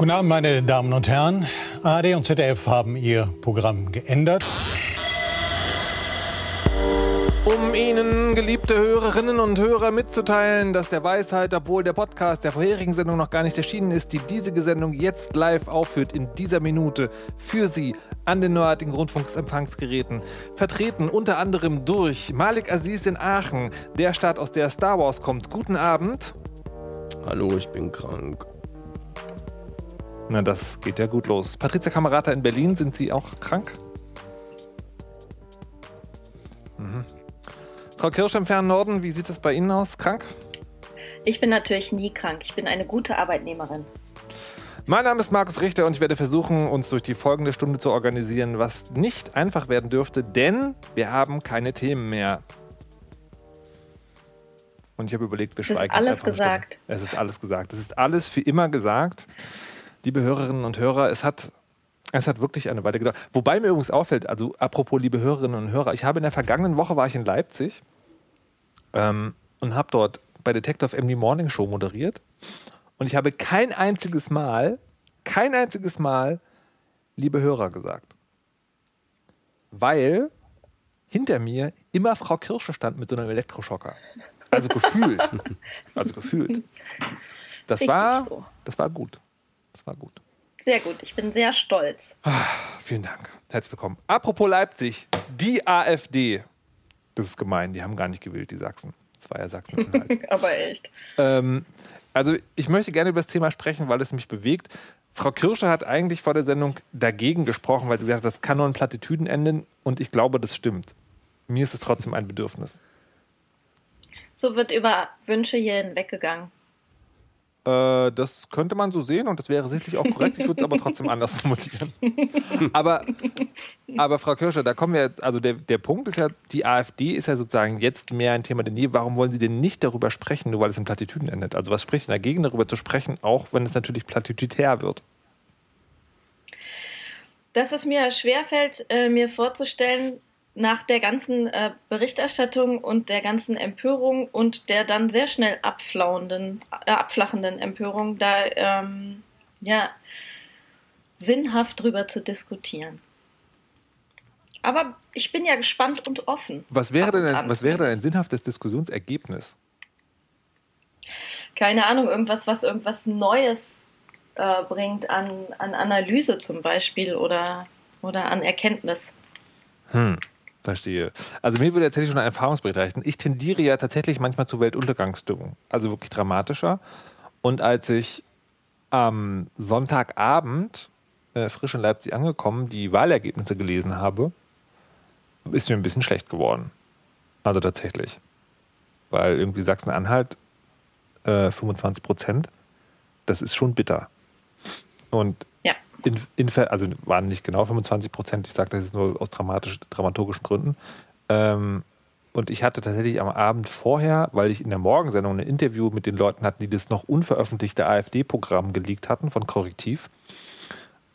Guten Abend, meine Damen und Herren. ARD und ZDF haben ihr Programm geändert. Um Ihnen, geliebte Hörerinnen und Hörer, mitzuteilen, dass der Weisheit, obwohl der Podcast der vorherigen Sendung noch gar nicht erschienen ist, die diese Sendung jetzt live aufführt, in dieser Minute für Sie an den neuartigen Rundfunksempfangsgeräten. Vertreten unter anderem durch Malik Aziz in Aachen, der Stadt, aus der Star Wars kommt. Guten Abend. Hallo, ich bin krank. Na, das geht ja gut los. Patricia Kamerata in Berlin, sind Sie auch krank? Mhm. Frau Kirsche im fernen Norden, wie sieht es bei Ihnen aus? Krank? Ich bin natürlich nie krank. Ich bin eine gute Arbeitnehmerin. Mein Name ist Markus Richter und ich werde versuchen, uns durch die folgende Stunde zu organisieren, was nicht einfach werden dürfte, denn wir haben keine Themen mehr. Und ich habe überlegt, wir schweigen. Es ist alles gesagt. Es ist alles für immer gesagt. Liebe Hörerinnen und Hörer, es hat wirklich eine Weile gedauert. Wobei mir übrigens auffällt, also apropos liebe Hörerinnen und Hörer, in der vergangenen Woche war ich in Leipzig und habe dort bei Detektor Emily Morning Show moderiert. Und ich habe kein einziges Mal liebe Hörer gesagt. Weil hinter mir immer Frau Kirsche stand mit so einem Elektroschocker. Also gefühlt. Das war gut. Sehr gut, ich bin sehr stolz. Vielen Dank, herzlich willkommen. Apropos Leipzig, die AfD. Das ist gemein, die haben gar nicht gewählt, die Sachsen. Das war ja Sachsen-Anhalt. Aber echt. Also ich möchte gerne über das Thema sprechen, weil es mich bewegt. Frau Kirsche hat eigentlich vor der Sendung dagegen gesprochen, weil sie gesagt hat, das kann nur in Plattitüden enden. Und ich glaube, das stimmt. Mir ist es trotzdem ein Bedürfnis. So wird über Wünsche hier hinweggegangen. Das könnte man so sehen und das wäre sicherlich auch korrekt. Ich würde es aber trotzdem anders formulieren. Aber Frau Kirsche, da kommen wir jetzt, also der Punkt ist ja, die AfD ist ja sozusagen jetzt mehr ein Thema denn je. Warum wollen Sie denn nicht darüber sprechen, nur weil es in Plattitüden endet? Also was spricht denn dagegen, darüber zu sprechen, auch wenn es natürlich plattitüdär wird? Dass es mir schwerfällt, mir vorzustellen, nach der ganzen Berichterstattung und der ganzen Empörung und der dann sehr schnell abflachenden Empörung, da sinnhaft drüber zu diskutieren. Aber ich bin ja gespannt und offen. Was wäre denn ein sinnhaftes Diskussionsergebnis? Keine Ahnung, irgendwas, was irgendwas Neues bringt an Analyse zum Beispiel oder an Erkenntnis. Verstehe. Also mir würde tatsächlich schon ein Erfahrungsbericht reichen. Ich tendiere ja tatsächlich manchmal zu Weltuntergangsstimmung, also wirklich dramatischer. Und als ich am Sonntagabend frisch in Leipzig angekommen die Wahlergebnisse gelesen habe, ist mir ein bisschen schlecht geworden. Also tatsächlich. Weil irgendwie Sachsen-Anhalt 25%, das ist schon bitter. Und also waren nicht genau 25%, ich sage das jetzt nur aus dramaturgischen Gründen. Und ich hatte tatsächlich am Abend vorher, weil ich in der Morgensendung ein Interview mit den Leuten hatte, die das noch unveröffentlichte AfD-Programm geleakt hatten von Korrektiv,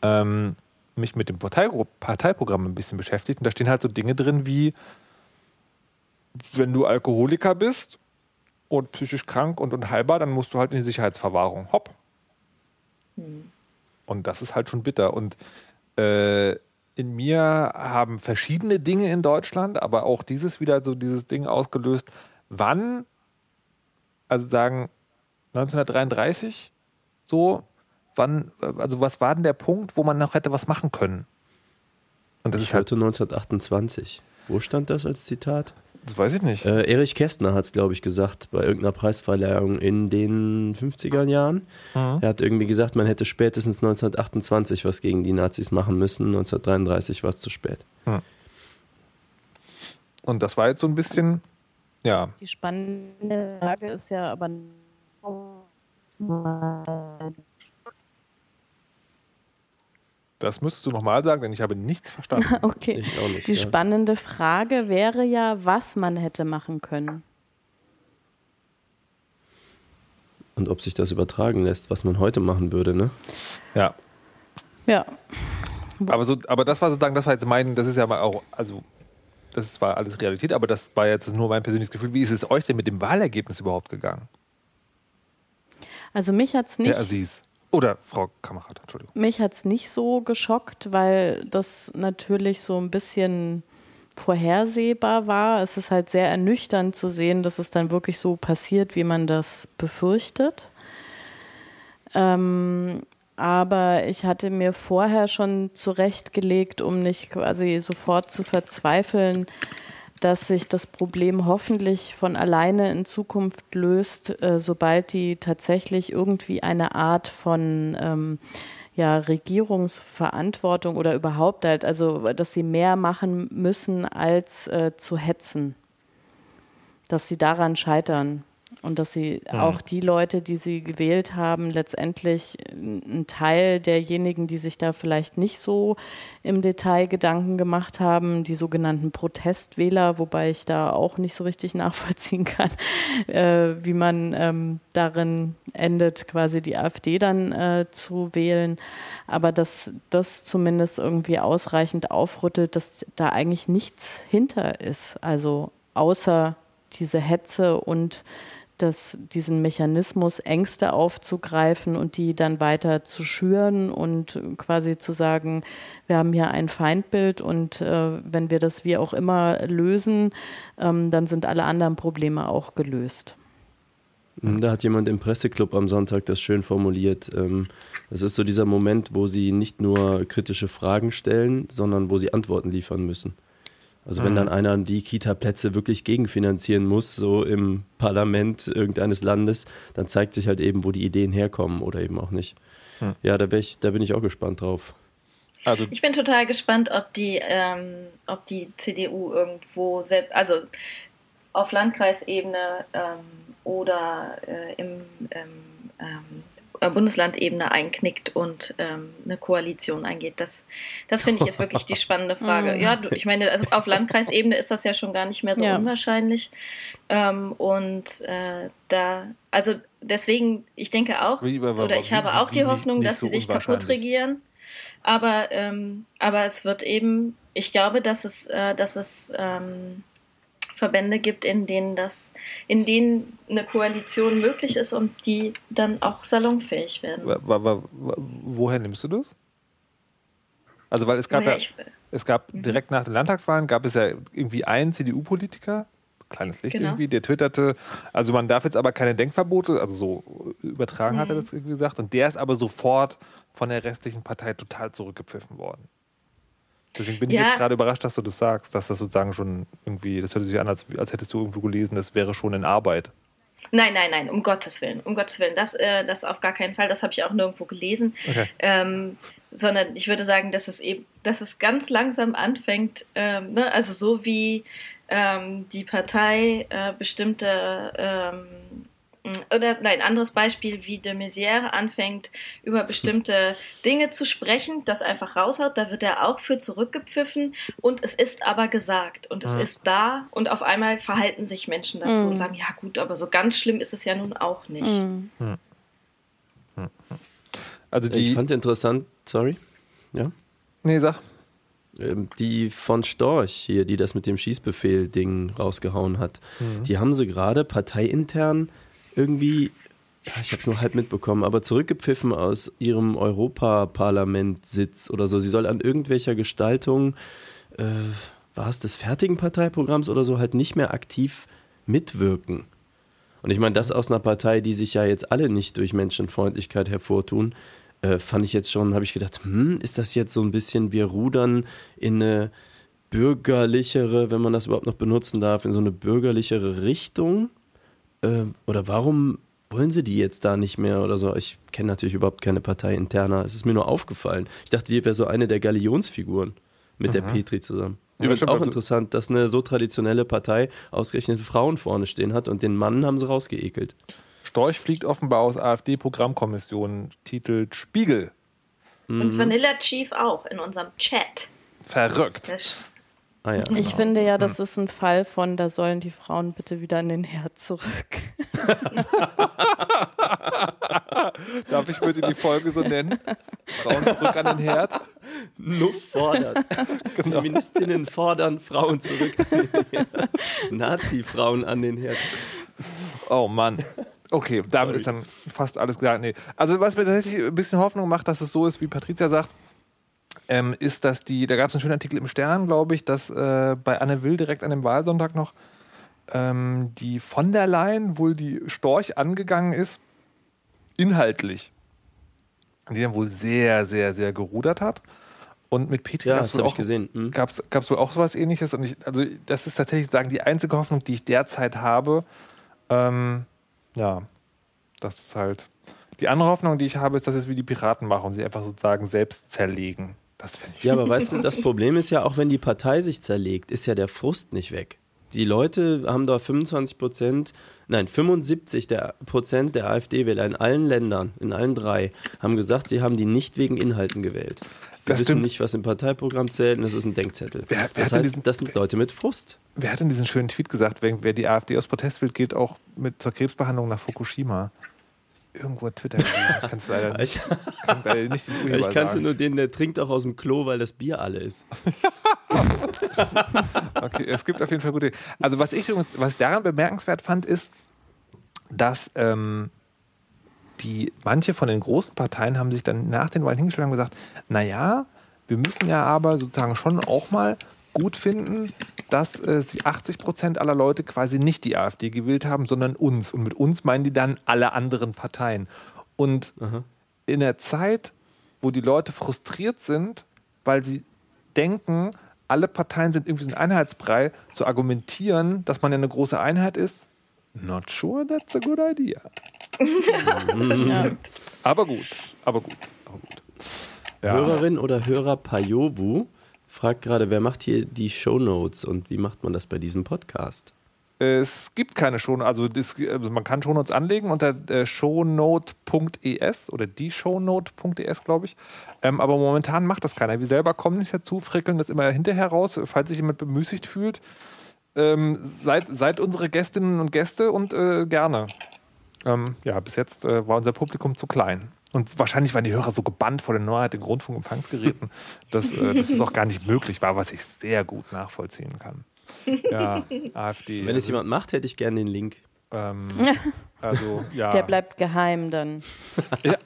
mich mit dem Parteiprogramm ein bisschen beschäftigt. Und da stehen halt so Dinge drin wie, wenn du Alkoholiker bist und psychisch krank und halber, dann musst du halt in die Sicherheitsverwahrung. Hopp. Hm. Und das ist halt schon bitter. Und in mir haben verschiedene Dinge in Deutschland, aber auch dieses Ding ausgelöst, wann, also sagen 1933, so, wann, also was war denn der Punkt, wo man noch hätte was machen können? Und das ist halt 1928. Wo stand das als Zitat? Das weiß ich nicht. Erich Kästner hat es, glaube ich, gesagt, bei irgendeiner Preisverleihung in den 50er Jahren. Mhm. Er hat irgendwie gesagt, man hätte spätestens 1928 was gegen die Nazis machen müssen. 1933 war es zu spät. Mhm. Und das war jetzt so ein bisschen, ja. Die spannende Frage ist ja aber... Das müsstest du nochmal sagen, denn ich habe nichts verstanden. Okay, nicht, die spannende Frage wäre ja, was man hätte machen können. Und ob sich das übertragen lässt, was man heute machen würde, ne? Ja. Ja. Aber das war sozusagen, das war jetzt mein, das ist ja mal auch, also das ist zwar alles Realität, aber das war jetzt nur mein persönliches Gefühl. Wie ist es euch denn mit dem Wahlergebnis überhaupt gegangen? Also mich hat es nicht... Oder Frau Kamerata, Entschuldigung. Mich hat es nicht so geschockt, weil das natürlich so ein bisschen vorhersehbar war. Es ist halt sehr ernüchternd zu sehen, dass es dann wirklich so passiert, wie man das befürchtet. Aber ich hatte mir vorher schon zurechtgelegt, um nicht quasi sofort zu verzweifeln, dass sich das Problem hoffentlich von alleine in Zukunft löst, sobald die tatsächlich irgendwie eine Art von Regierungsverantwortung oder überhaupt halt, also dass sie mehr machen müssen, als zu hetzen. Dass sie daran scheitern und dass sie auch die Leute, die sie gewählt haben, letztendlich einen Teil derjenigen, die sich da vielleicht nicht so im Detail Gedanken gemacht haben, die sogenannten Protestwähler, wobei ich da auch nicht so richtig nachvollziehen kann, wie man darin endet, quasi die AfD dann zu wählen, aber dass das zumindest irgendwie ausreichend aufrüttelt, dass da eigentlich nichts hinter ist, also außer diese Hetze und diesen Mechanismus, Ängste aufzugreifen und die dann weiter zu schüren und quasi zu sagen, wir haben hier ein Feindbild und wenn wir das wie auch immer lösen, dann sind alle anderen Probleme auch gelöst. Da hat jemand im Presseclub am Sonntag das schön formuliert. Das ist so dieser Moment, wo sie nicht nur kritische Fragen stellen, sondern wo sie Antworten liefern müssen. Also wenn dann einer die Kita-Plätze wirklich gegenfinanzieren muss, so im Parlament irgendeines Landes, dann zeigt sich halt eben, wo die Ideen herkommen oder eben auch nicht. Mhm. Ja, da bin ich auch gespannt drauf. Also ich bin total gespannt, ob die CDU irgendwo selbst, also auf Landkreisebene oder Bundeslandebene einknickt und eine Koalition eingeht. Das finde ich jetzt wirklich die spannende Frage. Ja, ich meine, also auf Landkreisebene ist das ja schon gar nicht mehr so unwahrscheinlich. Deswegen, ich denke auch, habe auch die Hoffnung, dass sie sich kaputt regieren. Aber es wird eben, ich glaube, dass es Verbände gibt, in denen eine Koalition möglich ist und die dann auch salonfähig werden. Woher nimmst du das? Also weil es gab direkt nach den Landtagswahlen gab es ja irgendwie einen CDU-Politiker, kleines Licht irgendwie, der twitterte, also man darf jetzt aber keine Denkverbote, also so übertragen hat er das irgendwie gesagt, und der ist aber sofort von der restlichen Partei total zurückgepfiffen worden. Deswegen bin ich jetzt gerade überrascht, dass du das sagst, dass das sozusagen schon irgendwie, das hört sich an, als hättest du irgendwo gelesen, das wäre schon in Arbeit. Nein, um Gottes Willen, das auf gar keinen Fall, das habe ich auch nirgendwo gelesen, okay. Sondern ich würde sagen, dass es ganz langsam anfängt, also so wie die Partei bestimmte ein anderes Beispiel, wie de Maizière anfängt, über bestimmte Dinge zu sprechen, das einfach raushaut, da wird er auch für zurückgepfiffen und es ist aber gesagt und es ist da und auf einmal verhalten sich Menschen dazu und sagen, ja gut, aber so ganz schlimm ist es ja nun auch nicht. Also ich fand interessant, sorry, ja? Nee, sag. Die von Storch hier, die das mit dem Schießbefehl-Ding rausgehauen hat, die haben sie gerade parteiintern irgendwie, ich habe es nur halb mitbekommen, aber zurückgepfiffen aus ihrem Europaparlamentssitz oder so. Sie soll an irgendwelcher Gestaltung, war es des fertigen Parteiprogramms oder so, halt nicht mehr aktiv mitwirken. Und ich meine, das aus einer Partei, die sich ja jetzt alle nicht durch Menschenfreundlichkeit hervortun, fand ich jetzt schon, habe ich gedacht, ist das jetzt so ein bisschen, wir rudern in eine bürgerlichere, wenn man das überhaupt noch benutzen darf, in so eine bürgerlichere Richtung? Oder warum wollen sie die jetzt da nicht mehr oder so? Ich kenne natürlich überhaupt keine Partei interner. Es ist mir nur aufgefallen. Ich dachte, die wäre so eine der Galionsfiguren mit der Petri zusammen. Ja, ist auch interessant, dass eine so traditionelle Partei ausgerechnet Frauen vorne stehen hat und den Mann haben sie rausgeekelt. Storch fliegt offenbar aus AfD-Programmkommission, titelt Spiegel. Und Vanilla Chief auch in unserem Chat. Verrückt. Ah ja, genau. Ich finde ja, das ist ein Fall von, da sollen die Frauen bitte wieder in den Herd zurück. Darf ich bitte die Folge so nennen? Frauen zurück an den Herd? Luft fordert. Genau. Feministinnen fordern Frauen zurück an den Herd. Nazi-Frauen an den Herd. Oh Mann. Okay, damit ist dann fast alles gesagt. Nee. Also was mir tatsächlich ein bisschen Hoffnung macht, dass es so ist, wie Patricia sagt, ist, dass da gab es einen schönen Artikel im Stern, glaube ich, dass bei Anne Will direkt an dem Wahlsonntag noch die von der Leyen wohl die Storch angegangen ist, inhaltlich. Die dann wohl sehr, sehr, sehr gerudert hat. Und mit Petri gab es wohl auch sowas Ähnliches. Und das ist tatsächlich sagen die einzige Hoffnung, die ich derzeit habe. Ja, das ist halt. Die andere Hoffnung, die ich habe, ist, dass es wie die Piraten machen und sie einfach sozusagen selbst zerlegen. Das finde ich. Ja, aber weißt du, das Problem ist ja, auch wenn die Partei sich zerlegt, ist ja der Frust nicht weg. Die Leute haben da 75% der AfD-Wähler in allen Ländern, in allen drei, haben gesagt, sie haben die nicht wegen Inhalten gewählt. Sie wissen nicht, was im Parteiprogramm zählt, und das ist ein Denkzettel. Das heißt, das sind Leute mit Frust. Wer hat denn diesen schönen Tweet gesagt, wer die AfD aus Protest wählt, geht auch zur Krebsbehandlung nach Fukushima? Irgendwo hat Twitter gemacht. Ich kann es leider nicht. Ich kannte nur den, der trinkt auch aus dem Klo, weil das Bier alle ist. Okay, es gibt auf jeden Fall gute. Also was ich daran bemerkenswert fand, ist, dass manche von den großen Parteien haben sich dann nach den Wahlen hingestellt und gesagt, naja, wir müssen ja aber sozusagen schon auch mal gut finden, dass 80% aller Leute quasi nicht die AfD gewählt haben, sondern uns. Und mit uns meinen die dann alle anderen Parteien. Und in der Zeit, wo die Leute frustriert sind, weil sie denken, alle Parteien sind irgendwie so ein Einheitsbrei, zu argumentieren, dass man ja eine große Einheit ist, not sure that's a good idea. Ja. Aber gut. Ja. Hörerin oder Hörer Payobu fragt gerade, wer macht hier die Shownotes und wie macht man das bei diesem Podcast? Es gibt keine Shownotes, also man kann Shownotes anlegen unter shownote.es oder die shownote.es, glaube ich. Aber momentan macht das keiner. Wir selber kommen nicht dazu, frickeln das immer hinterher raus, falls sich jemand bemüßigt fühlt. Seid unsere Gästinnen und Gäste und gerne. Bis jetzt war unser Publikum zu klein. Und wahrscheinlich waren die Hörer so gebannt vor der Neuheit in Rundfunkempfangsgeräten, dass das auch gar nicht möglich war, was ich sehr gut nachvollziehen kann. Ja, AfD. Wenn es jemand macht, hätte ich gerne den Link. Der bleibt geheim dann.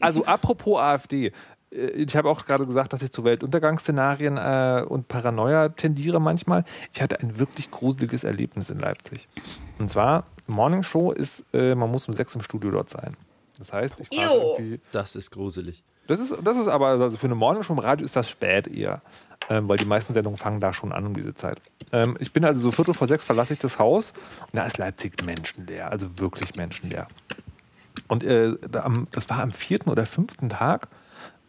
Also apropos AfD. Ich habe auch gerade gesagt, dass ich zu Weltuntergangsszenarien und Paranoia tendiere manchmal. Ich hatte ein wirklich gruseliges Erlebnis in Leipzig. Und zwar, Morning Show ist, man muss um 6 im Studio dort sein. Das heißt, ich fahre irgendwie... Das ist gruselig. Das ist aber, also für eine Morning Show im Radio ist das spät eher. Weil die meisten Sendungen fangen da schon an um diese Zeit. Ich bin also so 5:45 verlasse ich das Haus und da ist Leipzig menschenleer, also wirklich menschenleer. Und das war am 4. oder 5. Tag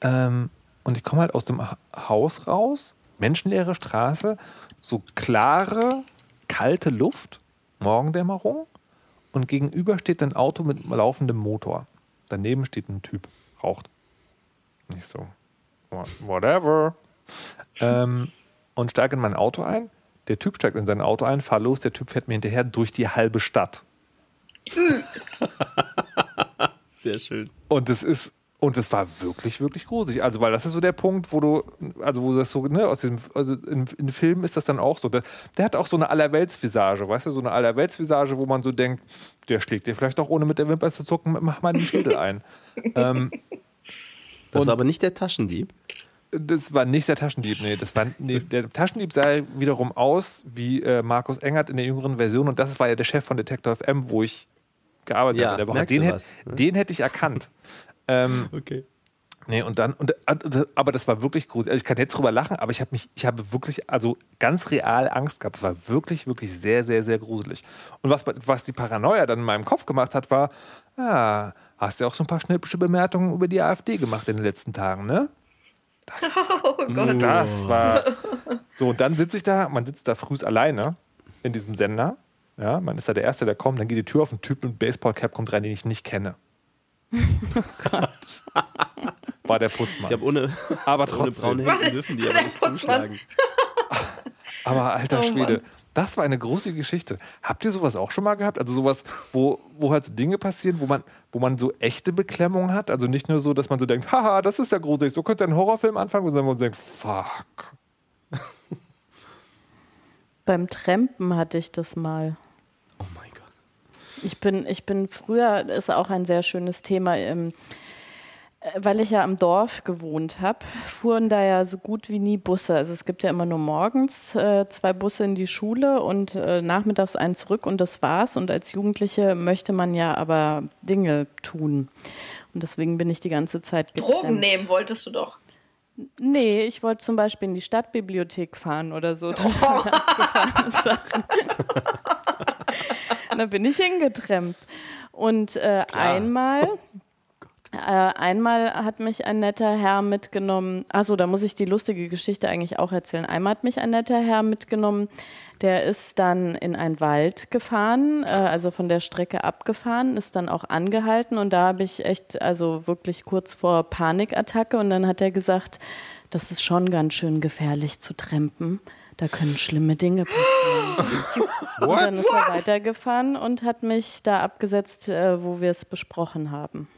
und ich komme halt aus dem Haus raus, menschenleere Straße, so klare, kalte Luft, Morgendämmerung und gegenüber steht ein Auto mit laufendem Motor. Daneben steht ein Typ, raucht. Nicht so, whatever. Und steige in mein Auto ein. Der Typ steigt in sein Auto ein, fahr los, der Typ fährt mir hinterher durch die halbe Stadt. Sehr schön. Und das war wirklich, wirklich gruselig. Also, weil das ist so der Punkt, wo das so, ne, in Filmen ist das dann auch so. Der hat auch so eine Allerweltsvisage, weißt du, so eine Allerweltsvisage, wo man so denkt, der schlägt dir vielleicht auch ohne mit der Wimper zu zucken, mach mal den Schädel ein. Das war aber nicht der Taschendieb. Das war nicht der Taschendieb, der Taschendieb sah wiederum aus wie Markus Engert in der jüngeren Version und das war ja der Chef von Detektor FM, wo ich gearbeitet habe. Den hätte ich erkannt. Okay. Nee, und dann, aber das war wirklich gruselig. Also ich kann jetzt drüber lachen, aber ich habe wirklich, also ganz real Angst gehabt. Es war wirklich, wirklich sehr, sehr, sehr gruselig. Und was die Paranoia dann in meinem Kopf gemacht hat, war, hast ja auch so ein paar schnippische Bemerkungen über die AfD gemacht in den letzten Tagen, ne? Das war so, und dann sitzt da früh alleine in diesem Sender, ja, man ist da der Erste, der kommt, dann geht die Tür auf, ein Typ mit Baseballcap kommt rein, den ich nicht kenne. Oh Gott. War der Putzmann. Aber trotzdem. Ohne braune Hände dürfen die aber nicht zuschlagen. Aber alter Schwede, das war eine große Geschichte. Habt ihr sowas auch schon mal gehabt? Also sowas, wo halt so Dinge passieren, wo man so echte Beklemmung hat? Also nicht nur so, dass man so denkt, haha, das ist ja gruselig, so könnte ein Horrorfilm anfangen, sondern man denkt, fuck. Beim Trampen hatte ich das mal. Oh mein Gott. Ich bin früher, ist auch ein sehr schönes Thema, weil ich ja am Dorf gewohnt habe, fuhren da ja so gut wie nie Busse. Also es gibt ja immer nur morgens 2 Busse in die Schule und nachmittags einen zurück und das war's. Und als Jugendliche möchte man ja aber Dinge tun. Und deswegen bin ich die ganze Zeit getrennt. Drogen nehmen wolltest du doch. Nee, ich wollte zum Beispiel in die Stadtbibliothek fahren oder so. Total abgefahrene Sachen. Da bin ich hingetrennt. Und einmal hat mich ein netter Herr mitgenommen, achso, da muss ich die lustige Geschichte eigentlich auch erzählen. Einmal hat mich ein netter Herr mitgenommen, der ist dann in einen Wald gefahren, also von der Strecke abgefahren, ist dann auch angehalten und da habe ich echt, also wirklich kurz vor Panikattacke und dann hat er gesagt, das ist schon ganz schön gefährlich zu trampen. Da können schlimme Dinge passieren. Und dann ist er weitergefahren und hat mich da abgesetzt, wo wir es besprochen haben.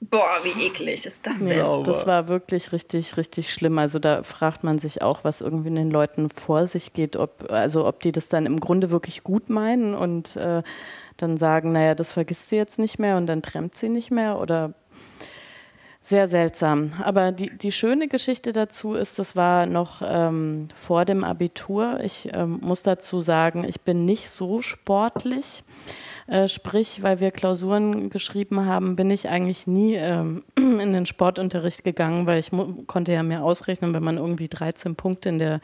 Boah, wie eklig ist das denn? Ja, das war wirklich richtig, richtig schlimm. Also da fragt man sich auch, was irgendwie in den Leuten vor sich geht, ob die das dann im Grunde wirklich gut meinen und dann sagen, naja, das vergisst sie jetzt nicht mehr und dann trennt sie nicht mehr oder sehr seltsam. Aber die schöne Geschichte dazu ist, das war noch vor dem Abitur. Ich muss dazu sagen, ich bin nicht so sportlich. Sprich, weil wir Klausuren geschrieben haben, bin ich eigentlich nie in den Sportunterricht gegangen, weil ich konnte ja mir ausrechnen, wenn man irgendwie 13 Punkte in der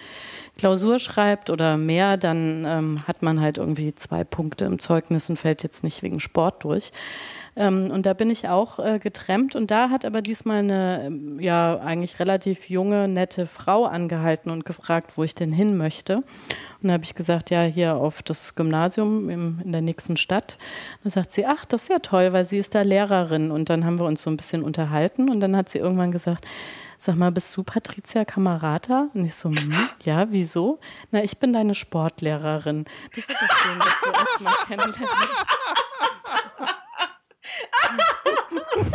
Klausur schreibt oder mehr, dann hat man halt irgendwie 2 Punkte im Zeugnis und fällt jetzt nicht wegen Sport durch. Und da bin ich auch getrennt und da hat aber diesmal eine ja eigentlich relativ junge, nette Frau angehalten und gefragt, wo ich denn hin möchte. Und da habe ich gesagt, ja, hier auf das Gymnasium in der nächsten Stadt. Da sagt sie, ach, das ist ja toll, weil sie ist da Lehrerin. Und dann haben wir uns so ein bisschen unterhalten und dann hat sie irgendwann gesagt, sag mal, bist du Patricia Kamerata? Und ich so, ja, wieso? Na, ich bin deine Sportlehrerin. Das ist doch schön, dass wir uns mal kennenlernen.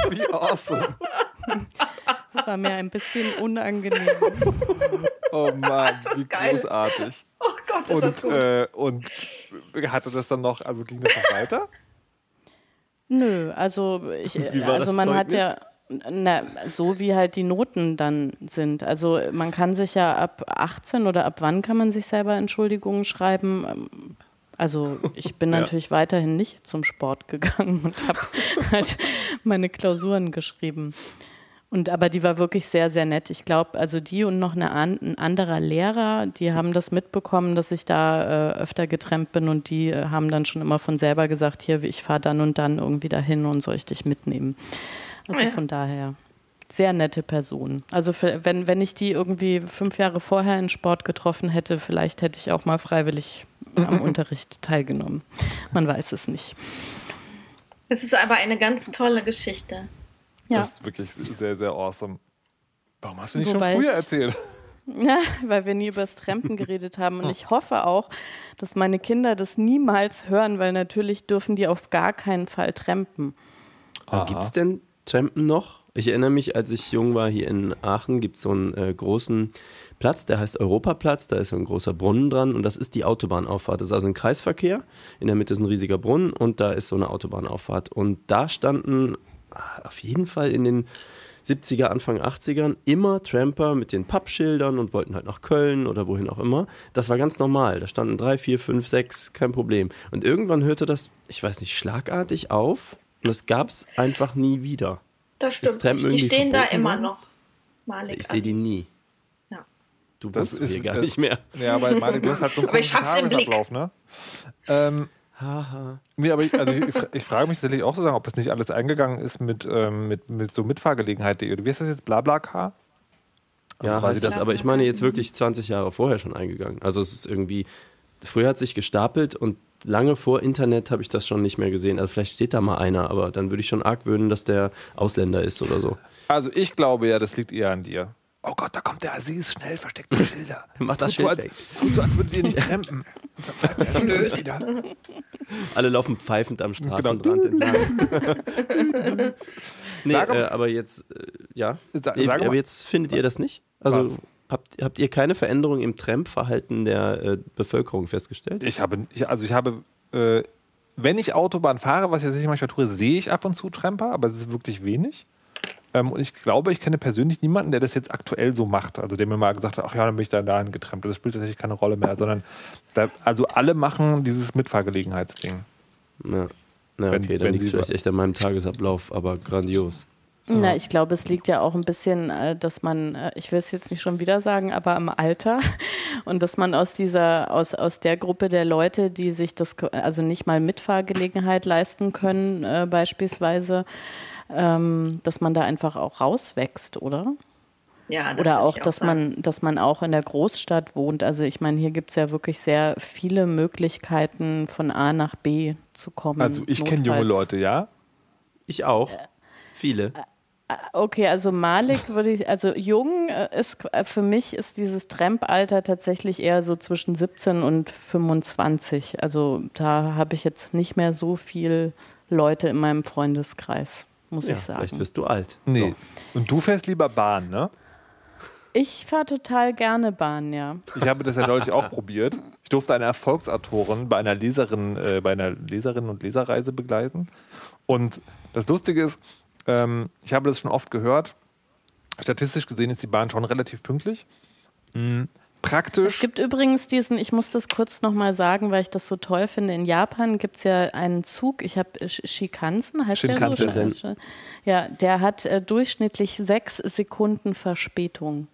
Wie awesome. Das war mir ein bisschen unangenehm. Oh Mann, wie großartig. Oh Gott, ist das gut. Und hatte das dann noch, also ging das noch weiter? Nö, man hat ja, na, so wie halt die Noten dann sind. Also man kann sich ja ab 18 oder ab wann kann man sich selber Entschuldigungen schreiben? Also ich bin natürlich weiterhin nicht zum Sport gegangen und habe halt meine Klausuren geschrieben. Aber die war wirklich sehr, sehr nett. Ich glaube, also die und noch ein anderer Lehrer, die haben das mitbekommen, dass ich da öfter getrennt bin und die haben dann schon immer von selber gesagt, hier, ich fahre dann und dann irgendwie dahin und soll ich dich mitnehmen. Also von daher, sehr nette Person. Also wenn ich die irgendwie 5 Jahre vorher in Sport getroffen hätte, vielleicht hätte ich auch mal freiwillig am Unterricht teilgenommen. Man weiß es nicht. Es ist aber eine ganz tolle Geschichte. Ja. Das ist wirklich sehr, sehr awesome. Warum hast du nicht schon früher erzählt? Ja, weil wir nie über das Trampen geredet haben. Und ich hoffe auch, dass meine Kinder das niemals hören, weil natürlich dürfen die auf gar keinen Fall trampen. Gibt es denn Trampen noch? Ich erinnere mich, als ich jung war, hier in Aachen gibt es so einen großen Platz, der heißt Europaplatz, da ist so ein großer Brunnen dran und das ist die Autobahnauffahrt. Das ist also ein Kreisverkehr, in der Mitte ist ein riesiger Brunnen und da ist so eine Autobahnauffahrt. Und da standen auf jeden Fall in den 70er, Anfang 80ern immer Tramper mit den Pappschildern und wollten halt nach Köln oder wohin auch immer. Das war ganz normal, da standen 3, 4, 5, 6, kein Problem. Und irgendwann hörte das, ich weiß nicht, schlagartig auf und das gab es einfach nie wieder. Das stimmt. Die stehen da immer noch. Malik, ich sehe die nie. Ja. Du bist hier gar nicht mehr. Ja, aber Malik, du hast halt so einen Tagesablauf, ne? Nee, aber ich frage mich tatsächlich auch so, ob das nicht alles eingegangen ist mit so Mitfahrgelegenheit.de. Wie heißt das jetzt? BlaBlaCar? Also ja, quasi das, aber ich meine jetzt wirklich 20 Jahre vorher schon eingegangen. Also es ist irgendwie, früher hat sich gestapelt und lange vor Internet habe ich das schon nicht mehr gesehen. Also vielleicht steht da mal einer, aber dann würde ich schon argwöhnen, dass der Ausländer ist oder so. Also ich glaube ja, das liegt eher an dir. Oh Gott, da kommt der Aziz, schnell versteckt die Schilder. Mach das Schild weg. Tut so, als würdet ihr nicht trampen. Alle laufen pfeifend am Straßenrand entlang. Nee, aber jetzt, ja. Aber jetzt findet ihr das nicht? Also was? Habt ihr keine Veränderung im Trampverhalten der Bevölkerung festgestellt? Ich habe wenn ich Autobahn fahre, was ich tatsächlich manchmal tue, sehe ich ab und zu Tramper, aber es ist wirklich wenig. Und ich glaube, ich kenne persönlich niemanden, der das jetzt aktuell so macht. Also der mir mal gesagt hat, ach ja, dann bin ich dahin getrampelt. Das spielt tatsächlich keine Rolle mehr, sondern da, also alle machen dieses Mitfahrgelegenheitsding. Ja. Na, okay, dann liegt es vielleicht echt an meinem Tagesablauf, aber grandios. Na, ich glaube, es liegt ja auch ein bisschen, dass man, ich will es jetzt nicht schon wieder sagen, aber am Alter und dass man aus der Gruppe der Leute, die sich das, also nicht mal Mitfahrgelegenheit leisten können, beispielsweise, dass man da einfach auch rauswächst, oder? Ja, das oder auch, dass man auch in der Großstadt wohnt. Also ich meine, hier gibt es ja wirklich sehr viele Möglichkeiten, von A nach B zu kommen. Also ich kenne junge Leute, ja? Ich auch. Viele. Okay, also Malik würde ich, also jung ist, für mich ist dieses Tramp-Alter tatsächlich eher so zwischen 17 und 25. Also da habe ich jetzt nicht mehr so viele Leute in meinem Freundeskreis, muss ich sagen. Vielleicht wirst du alt. Nee. So. Und du fährst lieber Bahn, ne? Ich fahre total gerne Bahn, ja. Ich habe das ja neulich auch probiert. Ich durfte eine Erfolgsautorin bei einer Leserin und Leserreise begleiten. Und das Lustige ist, ich habe das schon oft gehört, statistisch gesehen ist die Bahn schon relativ pünktlich. Praktisch. Es gibt übrigens ich muss das kurz nochmal sagen, weil ich das so toll finde, in Japan gibt es ja einen Zug, ich habe Shinkansen, heißt der so? Ja, der hat durchschnittlich 6 Sekunden Verspätung.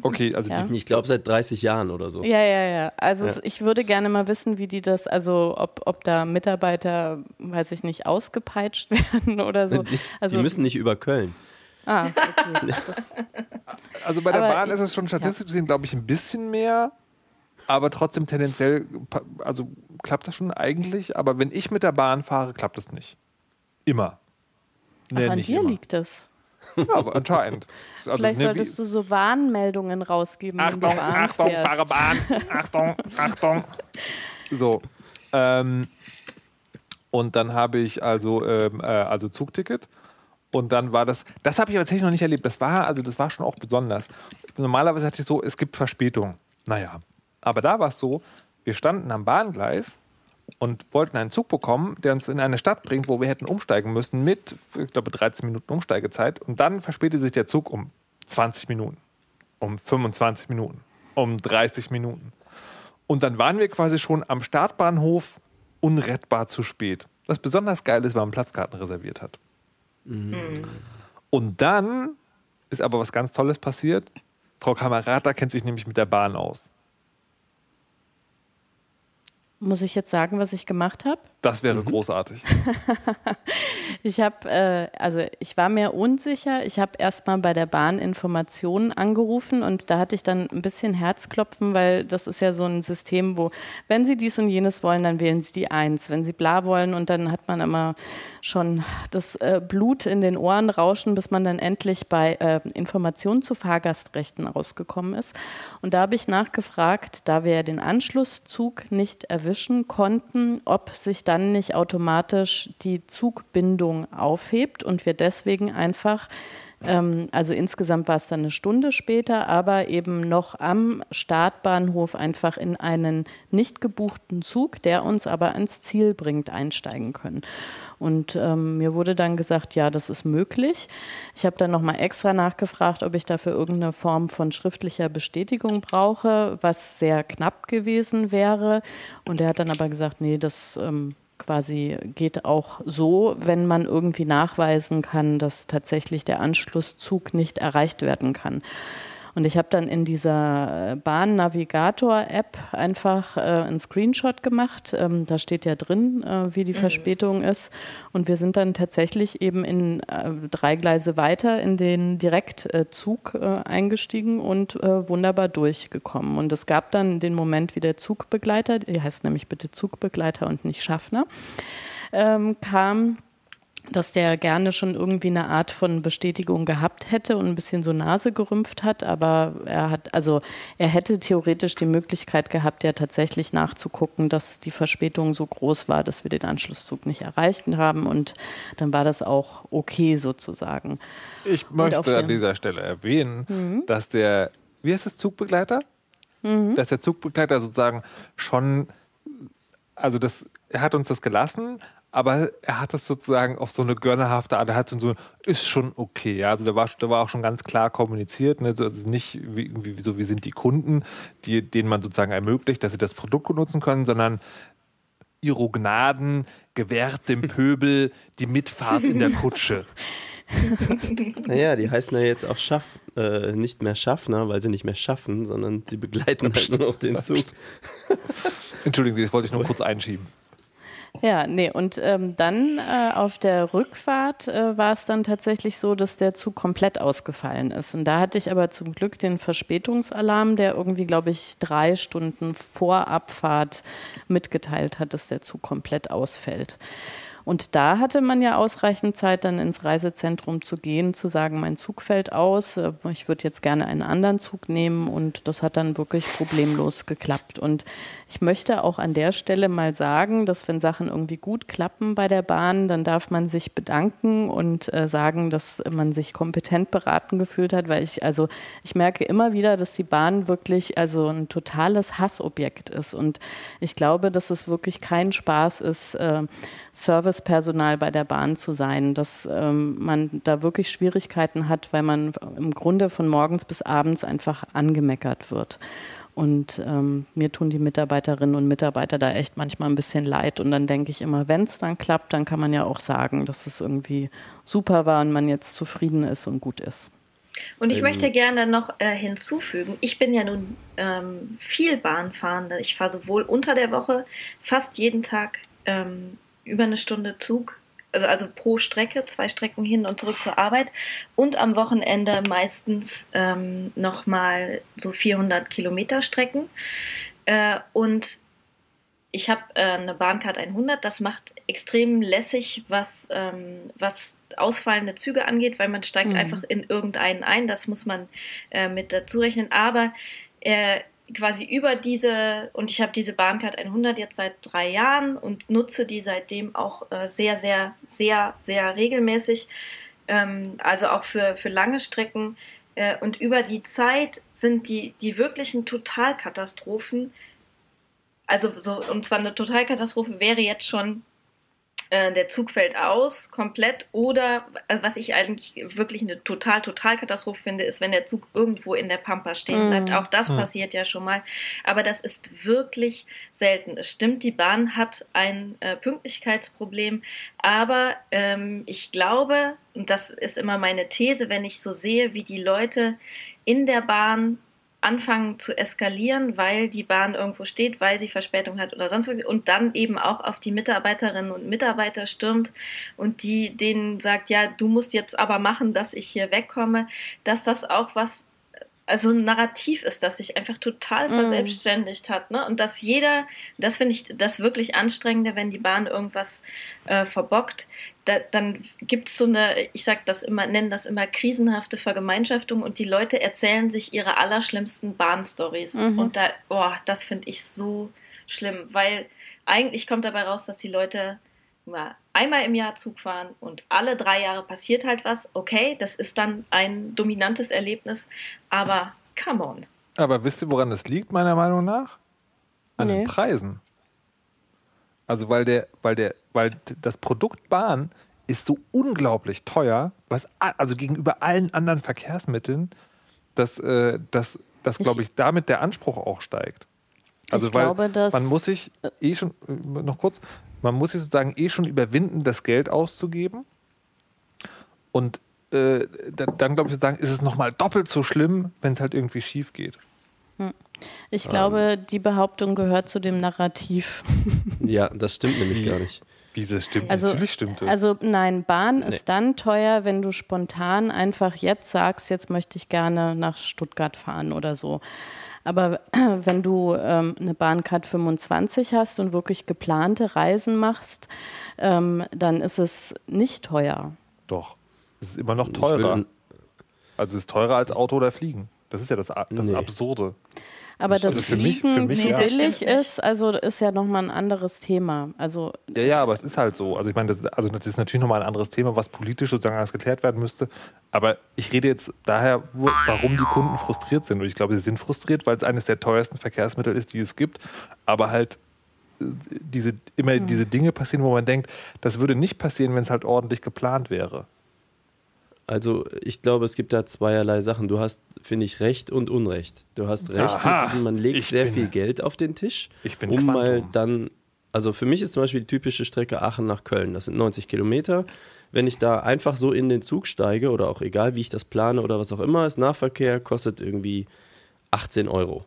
Okay, also ja. Ich glaube seit 30 Jahren oder so. Ja. Also ich würde gerne mal wissen, wie die das, also ob da Mitarbeiter, weiß ich nicht, ausgepeitscht werden oder so. Die müssen nicht über Köln. Ah, okay. Also bei der Bahn ist es schon statistisch gesehen, glaube ich, ein bisschen mehr, aber trotzdem tendenziell, also klappt das schon eigentlich, aber wenn ich mit der Bahn fahre, klappt das nicht. Immer. Nee, an dir liegt das. Ja, aber anscheinend. Also vielleicht solltest du so Warnmeldungen rausgeben. Achtung, wenn du Bahn Achtung, fährst. Fahre Bahn. Achtung, Achtung. So. Und dann habe ich also Zugticket. Und dann war das habe ich aber tatsächlich noch nicht erlebt. Das war schon auch besonders. Normalerweise hatte ich so, es gibt Verspätung. Naja. Aber da war es so, wir standen am Bahngleis und wollten einen Zug bekommen, der uns in eine Stadt bringt, wo wir hätten umsteigen müssen mit, ich glaube, 13 Minuten Umsteigezeit. Und dann verspätete sich der Zug um 20 Minuten, um 25 Minuten, um 30 Minuten. Und dann waren wir quasi schon am Startbahnhof unrettbar zu spät. Was besonders geil ist, weil man Platzkarten reserviert hat. Mhm. Und dann ist aber was ganz Tolles passiert. Frau Kamerata kennt sich nämlich mit der Bahn aus. Muss ich jetzt sagen, was ich gemacht habe? Das wäre großartig. Ich habe, ich war mir unsicher. Ich habe erst mal bei der Bahn Informationen angerufen und da hatte ich dann ein bisschen Herzklopfen, weil das ist ja so ein System, wo, wenn Sie dies und jenes wollen, dann wählen Sie die 1. Wenn Sie bla wollen und dann hat man immer schon das Blut in den Ohren rauschen, bis man dann endlich bei Informationen zu Fahrgastrechten rausgekommen ist. Und da habe ich nachgefragt, da wir ja den Anschlusszug nicht erwischen konnten, ob sich dann nicht automatisch die Zugbindung aufhebt und wir deswegen einfach, also insgesamt war es dann eine Stunde später, aber eben noch am Startbahnhof einfach in einen nicht gebuchten Zug, der uns aber ans Ziel bringt, einsteigen können. Und mir wurde dann gesagt, ja, das ist möglich. Ich habe dann nochmal extra nachgefragt, ob ich dafür irgendeine Form von schriftlicher Bestätigung brauche, was sehr knapp gewesen wäre. Und er hat dann aber gesagt, nee, das quasi geht auch so, wenn man irgendwie nachweisen kann, dass tatsächlich der Anschlusszug nicht erreicht werden kann. Und ich habe dann in dieser Bahn-Navigator-App einfach einen Screenshot gemacht. Da steht ja drin, wie die Verspätung ist. Und wir sind dann tatsächlich eben in 3 Gleise weiter in den Direktzug eingestiegen und wunderbar durchgekommen. Und es gab dann den Moment, wie der Zugbegleiter, die heißt nämlich bitte Zugbegleiter und nicht Schaffner, kam, dass der gerne schon irgendwie eine Art von Bestätigung gehabt hätte und ein bisschen so Nase gerümpft hat, aber er hätte theoretisch die Möglichkeit gehabt, ja tatsächlich nachzugucken, dass die Verspätung so groß war, dass wir den Anschlusszug nicht erreicht haben und dann war das auch okay sozusagen. Ich möchte an dieser Stelle erwähnen, dass der, wie heißt das, Zugbegleiter? Dass der Zugbegleiter sozusagen schon, also das er hat uns das gelassen, aber er hat das sozusagen auf so eine gönnerhafte Art, er hat so, ist schon okay, ja, also da war auch schon ganz klar kommuniziert, ne? Also nicht wie sind die Kunden, denen man sozusagen ermöglicht, dass sie das Produkt nutzen können, sondern ihro Gnaden gewährt dem Pöbel die Mitfahrt in der Kutsche. Naja, die heißen ja jetzt auch nicht mehr Schaffner, weil sie nicht mehr schaffen, sondern sie begleiten halt nur noch den Zug. Entschuldigen Sie, das wollte ich nur kurz einschieben. Ja, nee, und dann auf der Rückfahrt war es dann tatsächlich so, dass der Zug komplett ausgefallen ist. Und da hatte ich aber zum Glück den Verspätungsalarm, der irgendwie, glaube ich, 3 Stunden vor Abfahrt mitgeteilt hat, dass der Zug komplett ausfällt. Und da hatte man ja ausreichend Zeit, dann ins Reisezentrum zu gehen, zu sagen, mein Zug fällt aus, ich würde jetzt gerne einen anderen Zug nehmen, und das hat dann wirklich problemlos geklappt. Und ich möchte auch an der Stelle mal sagen, dass wenn Sachen irgendwie gut klappen bei der Bahn, dann darf man sich bedanken und sagen, dass man sich kompetent beraten gefühlt hat, weil ich merke immer wieder, dass die Bahn wirklich ein totales Hassobjekt ist, und ich glaube, dass es wirklich kein Spaß ist, Servicepersonal bei der Bahn zu sein, dass man da wirklich Schwierigkeiten hat, weil man im Grunde von morgens bis abends einfach angemeckert wird. Und mir tun die Mitarbeiterinnen und Mitarbeiter da echt manchmal ein bisschen leid. Und dann denke ich immer, wenn es dann klappt, dann kann man ja auch sagen, dass es irgendwie super war und man jetzt zufrieden ist und gut ist. Und ich möchte gerne noch hinzufügen, ich bin ja nun viel Bahnfahrende. Ich fahre sowohl unter der Woche fast jeden Tag über eine Stunde Zug, also pro Strecke, 2 Strecken hin und zurück zur Arbeit, und am Wochenende meistens nochmal so 400 Kilometer Strecken. Und ich habe eine Bahncard 100, das macht extrem lässig, was ausfallende Züge angeht, weil man steigt einfach in irgendeinen ein, das muss man mit dazu rechnen, aber quasi über diese, und ich habe diese Bahncard 100 jetzt seit 3 Jahren und nutze die seitdem auch sehr, sehr, sehr, sehr regelmäßig, also auch für lange Strecken. Und über die Zeit sind die wirklichen Totalkatastrophen, und zwar eine Totalkatastrophe wäre jetzt schon, der Zug fällt aus, komplett, oder, also was ich eigentlich wirklich eine Totalkatastrophe finde, ist, wenn der Zug irgendwo in der Pampa stehen bleibt. Auch das passiert ja schon mal. Aber das ist wirklich selten. Es stimmt, die Bahn hat ein Pünktlichkeitsproblem, aber ich glaube, und das ist immer meine These, wenn ich so sehe, wie die Leute in der Bahn anfangen zu eskalieren, weil die Bahn irgendwo steht, weil sie Verspätung hat oder sonst was, und dann eben auch auf die Mitarbeiterinnen und Mitarbeiter stürmt und denen sagt, ja, du musst jetzt aber machen, dass ich hier wegkomme, dass das auch was, also ein Narrativ ist, das sich einfach total verselbstständigt hat, ne? Und dass jeder, das finde ich das wirklich Anstrengende, wenn die Bahn irgendwas verbockt, dann gibt es so eine, ich nenne das immer krisenhafte Vergemeinschaftung, und die Leute erzählen sich ihre allerschlimmsten Bahnstories. Und das finde ich so schlimm, weil eigentlich kommt dabei raus, dass die Leute mal einmal im Jahr Zug fahren und alle 3 Jahre passiert halt was. Okay, das ist dann ein dominantes Erlebnis, aber come on. Aber wisst ihr, woran das liegt, meiner Meinung nach? An den Preisen. Also weil das Produkt Bahn ist so unglaublich teuer, also gegenüber allen anderen Verkehrsmitteln, dass glaube ich, damit der Anspruch auch steigt. Also ich glaube, man muss sich sozusagen schon überwinden, das Geld auszugeben. Und dann glaube ich sozusagen, ist es nochmal doppelt so schlimm, wenn es halt irgendwie schief geht. Ich glaube, die Behauptung gehört zu dem Narrativ. Ja, das stimmt nämlich gar nicht. Wie, das stimmt? Also, natürlich stimmt das. Also nein, Bahn ist dann teuer, wenn du spontan einfach jetzt sagst, jetzt möchte ich gerne nach Stuttgart fahren oder so. Aber wenn du eine Bahncard 25 hast und wirklich geplante Reisen machst, dann ist es nicht teuer. Doch, es ist immer noch teurer. Also es ist teurer als Auto oder Fliegen. Das ist ja das Absurde. Aber dass Fliegen zu billig ist, also ist ja nochmal ein anderes Thema. Also ja, aber es ist halt so. Also ich meine, das ist natürlich nochmal ein anderes Thema, was politisch sozusagen alles geklärt werden müsste. Aber ich rede jetzt daher, warum die Kunden frustriert sind. Und ich glaube, sie sind frustriert, weil es eines der teuersten Verkehrsmittel ist, die es gibt. Aber halt diese Dinge passieren, wo man denkt, das würde nicht passieren, wenn es halt ordentlich geplant wäre. Also ich glaube, es gibt da zweierlei Sachen. Du hast, finde ich, Recht und Unrecht. Du hast Recht, man legt sehr viel Geld auf den Tisch, um mal dann, also für mich ist zum Beispiel die typische Strecke Aachen nach Köln, das sind 90 Kilometer. Wenn ich da einfach so in den Zug steige oder auch egal, wie ich das plane oder was auch immer, ist Nahverkehr, kostet irgendwie 18 €.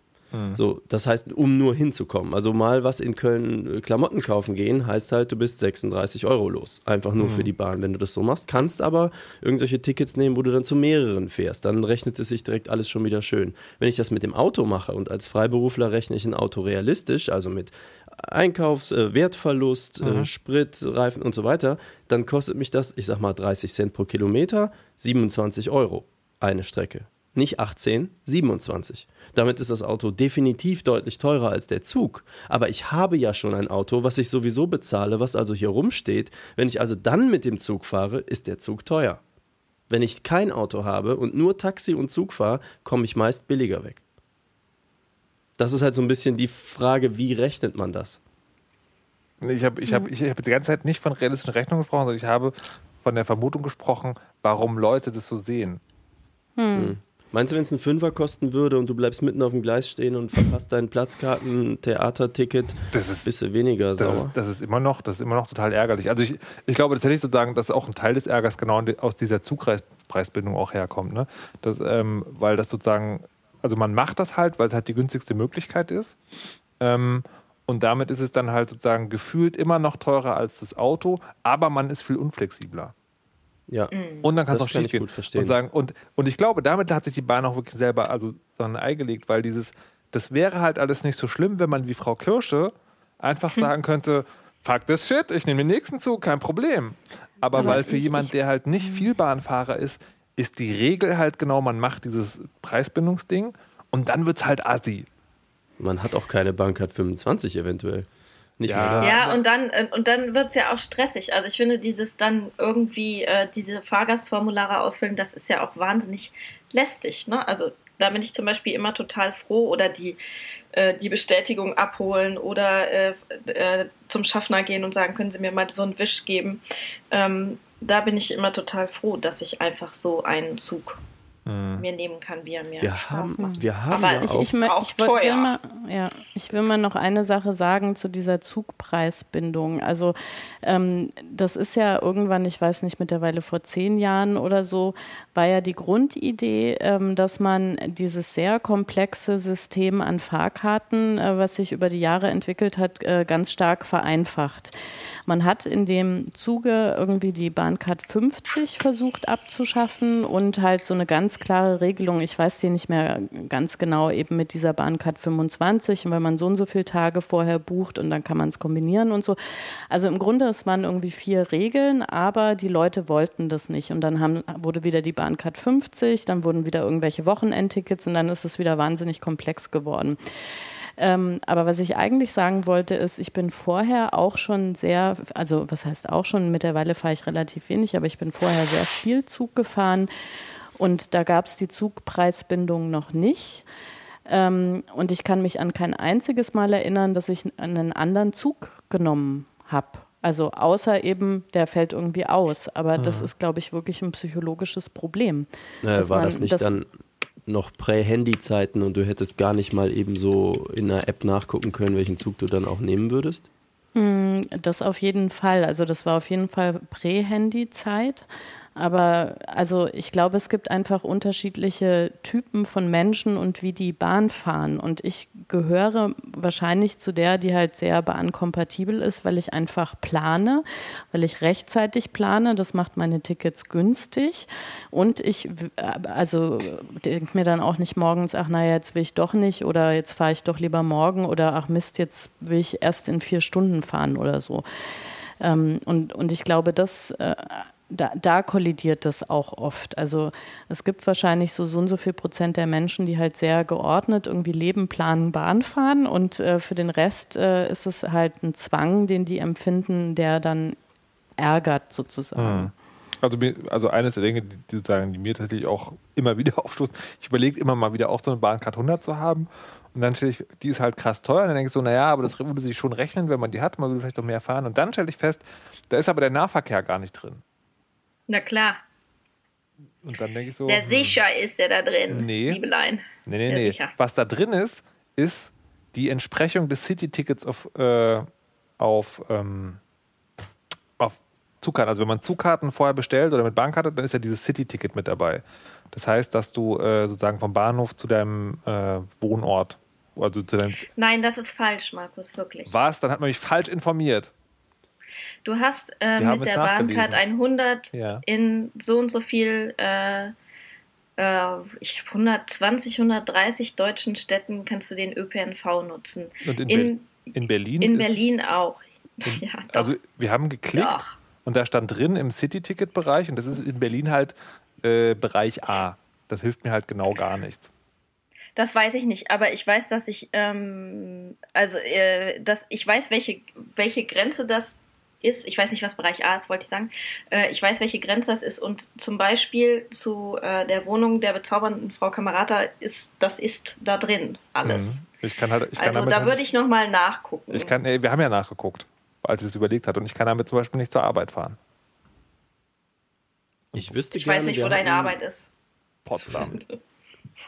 So, das heißt, um nur hinzukommen. Also mal was in Köln Klamotten kaufen gehen, heißt halt, du bist 36 € los. Einfach nur für die Bahn, wenn du das so machst. Kannst aber irgendwelche Tickets nehmen, wo du dann zu mehreren fährst. Dann rechnet es sich direkt alles schon wieder schön. Wenn ich das mit dem Auto mache und als Freiberufler rechne ich ein Auto realistisch, also mit Einkaufs-, Wertverlust, Sprit, Reifen und so weiter, dann kostet mich das, ich sag mal 30 Cent pro Kilometer, 27 € eine Strecke. Nicht 18, 27. Damit ist das Auto definitiv deutlich teurer als der Zug. Aber ich habe ja schon ein Auto, was ich sowieso bezahle, was also hier rumsteht. Wenn ich also dann mit dem Zug fahre, ist der Zug teuer. Wenn ich kein Auto habe und nur Taxi und Zug fahre, komme ich meist billiger weg. Das ist halt so ein bisschen die Frage, wie rechnet man das? Ich hab die ganze Zeit nicht von realistischen Rechnungen gesprochen, sondern ich habe von der Vermutung gesprochen, warum Leute das so sehen. Meinst du, wenn es einen Fünfer kosten würde und du bleibst mitten auf dem Gleis stehen und verpasst deinen Platzkarten, Theaterticket, bist du weniger sauer? Das ist immer noch total ärgerlich. Also ich glaube tatsächlich sozusagen, dass auch ein Teil des Ärgers genau aus dieser Zugpreisbindung auch herkommt. Ne? Das, weil das sozusagen, also man macht das halt, weil es halt die günstigste Möglichkeit ist. Und damit ist es dann halt sozusagen gefühlt immer noch teurer als das Auto, aber man ist viel unflexibler. Ja. Und dann kannst du auch schief gehen und sagen, und ich glaube, damit hat sich die Bahn auch wirklich selber also so ein Ei gelegt, weil das wäre halt alles nicht so schlimm, wenn man wie Frau Kirsche einfach sagen könnte, fuck this shit, ich nehme den nächsten Zug, kein Problem. Aber weil für jemanden, der halt nicht viel Bahnfahrer ist, ist die Regel halt genau, man macht dieses Preisbindungsding und dann wird's halt assi. Man hat auch keine Bahncard 25 eventuell. Nicht mehr. Und dann wird es ja auch stressig. Also ich finde, dieses dann irgendwie diese Fahrgastformulare ausfüllen, das ist ja auch wahnsinnig lästig. Ne? Also da bin ich zum Beispiel immer total froh. Oder die Bestätigung abholen oder zum Schaffner gehen und sagen, können Sie mir mal so einen Wisch geben. Da bin ich immer total froh, dass ich einfach so einen Zug mir nehmen kann, wie er mir Spaß macht. Ich will mal noch eine Sache sagen zu dieser Zugpreisbindung. Also das ist ja irgendwann, ich weiß nicht, mittlerweile vor 10 Jahren oder so, war ja die Grundidee, dass man dieses sehr komplexe System an Fahrkarten, was sich über die Jahre entwickelt hat, ganz stark vereinfacht. Man hat in dem Zuge irgendwie die Bahncard 50 versucht abzuschaffen und halt so eine ganz klare Regelung, ich weiß die nicht mehr ganz genau, eben mit dieser Bahncard 25 und wenn man so viele Tage vorher bucht und dann kann man es kombinieren und so. Also im Grunde es waren irgendwie 4 Regeln, aber die Leute wollten das nicht und dann wurde wieder die Bahncard 50, dann wurden wieder irgendwelche Wochenendtickets und dann ist es wieder wahnsinnig komplex geworden. Aber was ich eigentlich sagen wollte ist, ich bin vorher auch schon sehr, also was heißt auch schon, mittlerweile fahre ich relativ wenig, aber ich bin vorher sehr viel Zug gefahren und da gab es die Zugpreisbindung noch nicht. Und ich kann mich an kein einziges Mal erinnern, dass ich einen anderen Zug genommen habe. Also außer eben, der fällt irgendwie aus. Aber das ist, glaube ich, wirklich ein psychologisches Problem. Naja, war das nicht dann noch Prä-Handy-Zeiten und du hättest gar nicht mal eben so in einer App nachgucken können, welchen Zug du dann auch nehmen würdest? Das auf jeden Fall. Also das war auf jeden Fall Prä-Handy-Zeit. Aber also ich glaube, es gibt einfach unterschiedliche Typen von Menschen und wie die Bahn fahren. Und ich gehöre wahrscheinlich zu der, die halt sehr bahnkompatibel ist, weil ich einfach plane, weil ich rechtzeitig plane. Das macht meine Tickets günstig. Und ich also denke mir dann auch nicht morgens, ach naja, jetzt will ich doch nicht oder jetzt fahre ich doch lieber morgen oder ach Mist, jetzt will ich erst in 4 Stunden fahren oder so. Und ich glaube, das... Da kollidiert das auch oft. Also es gibt wahrscheinlich so und so viel Prozent der Menschen, die halt sehr geordnet irgendwie leben, planen, Bahn fahren und für den Rest ist es halt ein Zwang, den die empfinden, der dann ärgert sozusagen. Also eines der Dinge, die mir tatsächlich auch immer wieder aufstoßen, ich überlege immer mal wieder auch so eine Bahncard 100 zu haben und dann stelle ich, die ist halt krass teuer und dann denke ich so, naja, aber das würde sich schon rechnen, wenn man die hat, man würde vielleicht noch mehr fahren und dann stelle ich fest, da ist aber der Nahverkehr gar nicht drin. Na klar. Und dann denke ich so... Der sicher ist der da drin, nee. Liebelein. Nee. Sicher. Was da drin ist, ist die Entsprechung des City-Tickets auf Zugkarten. Also wenn man Zugkarten vorher bestellt oder mit Bahnkarte, dann ist ja dieses City-Ticket mit dabei. Das heißt, dass du sozusagen vom Bahnhof zu deinem Wohnort... also zu deinem... Nein, das ist falsch, Markus, wirklich. Was? Dann hat man mich falsch informiert. Du hast mit der Bahncard 100 ja. in so und so viel, ich habe 120, 130 deutschen Städten kannst du den ÖPNV nutzen. Und in Berlin? In Berlin auch. Ja, also wir haben geklickt und da stand drin im City-Ticket-Bereich und das ist in Berlin halt Bereich A. Das hilft mir halt genau gar nichts. Das weiß ich nicht, aber ich weiß, dass ich ich weiß, welche Grenze das ist. Ich weiß nicht, was Bereich A ist, wollte ich sagen. Ich weiß, welche Grenze das ist und zum Beispiel zu der Wohnung der bezaubernden Frau Kamerata ist da drin alles. Mhm. Da würde ich nochmal nachgucken. Wir haben ja nachgeguckt, als ich es überlegt hatte und ich kann damit zum Beispiel nicht zur Arbeit fahren. Ich weiß nicht, wo deine Arbeit ist. Potsdam.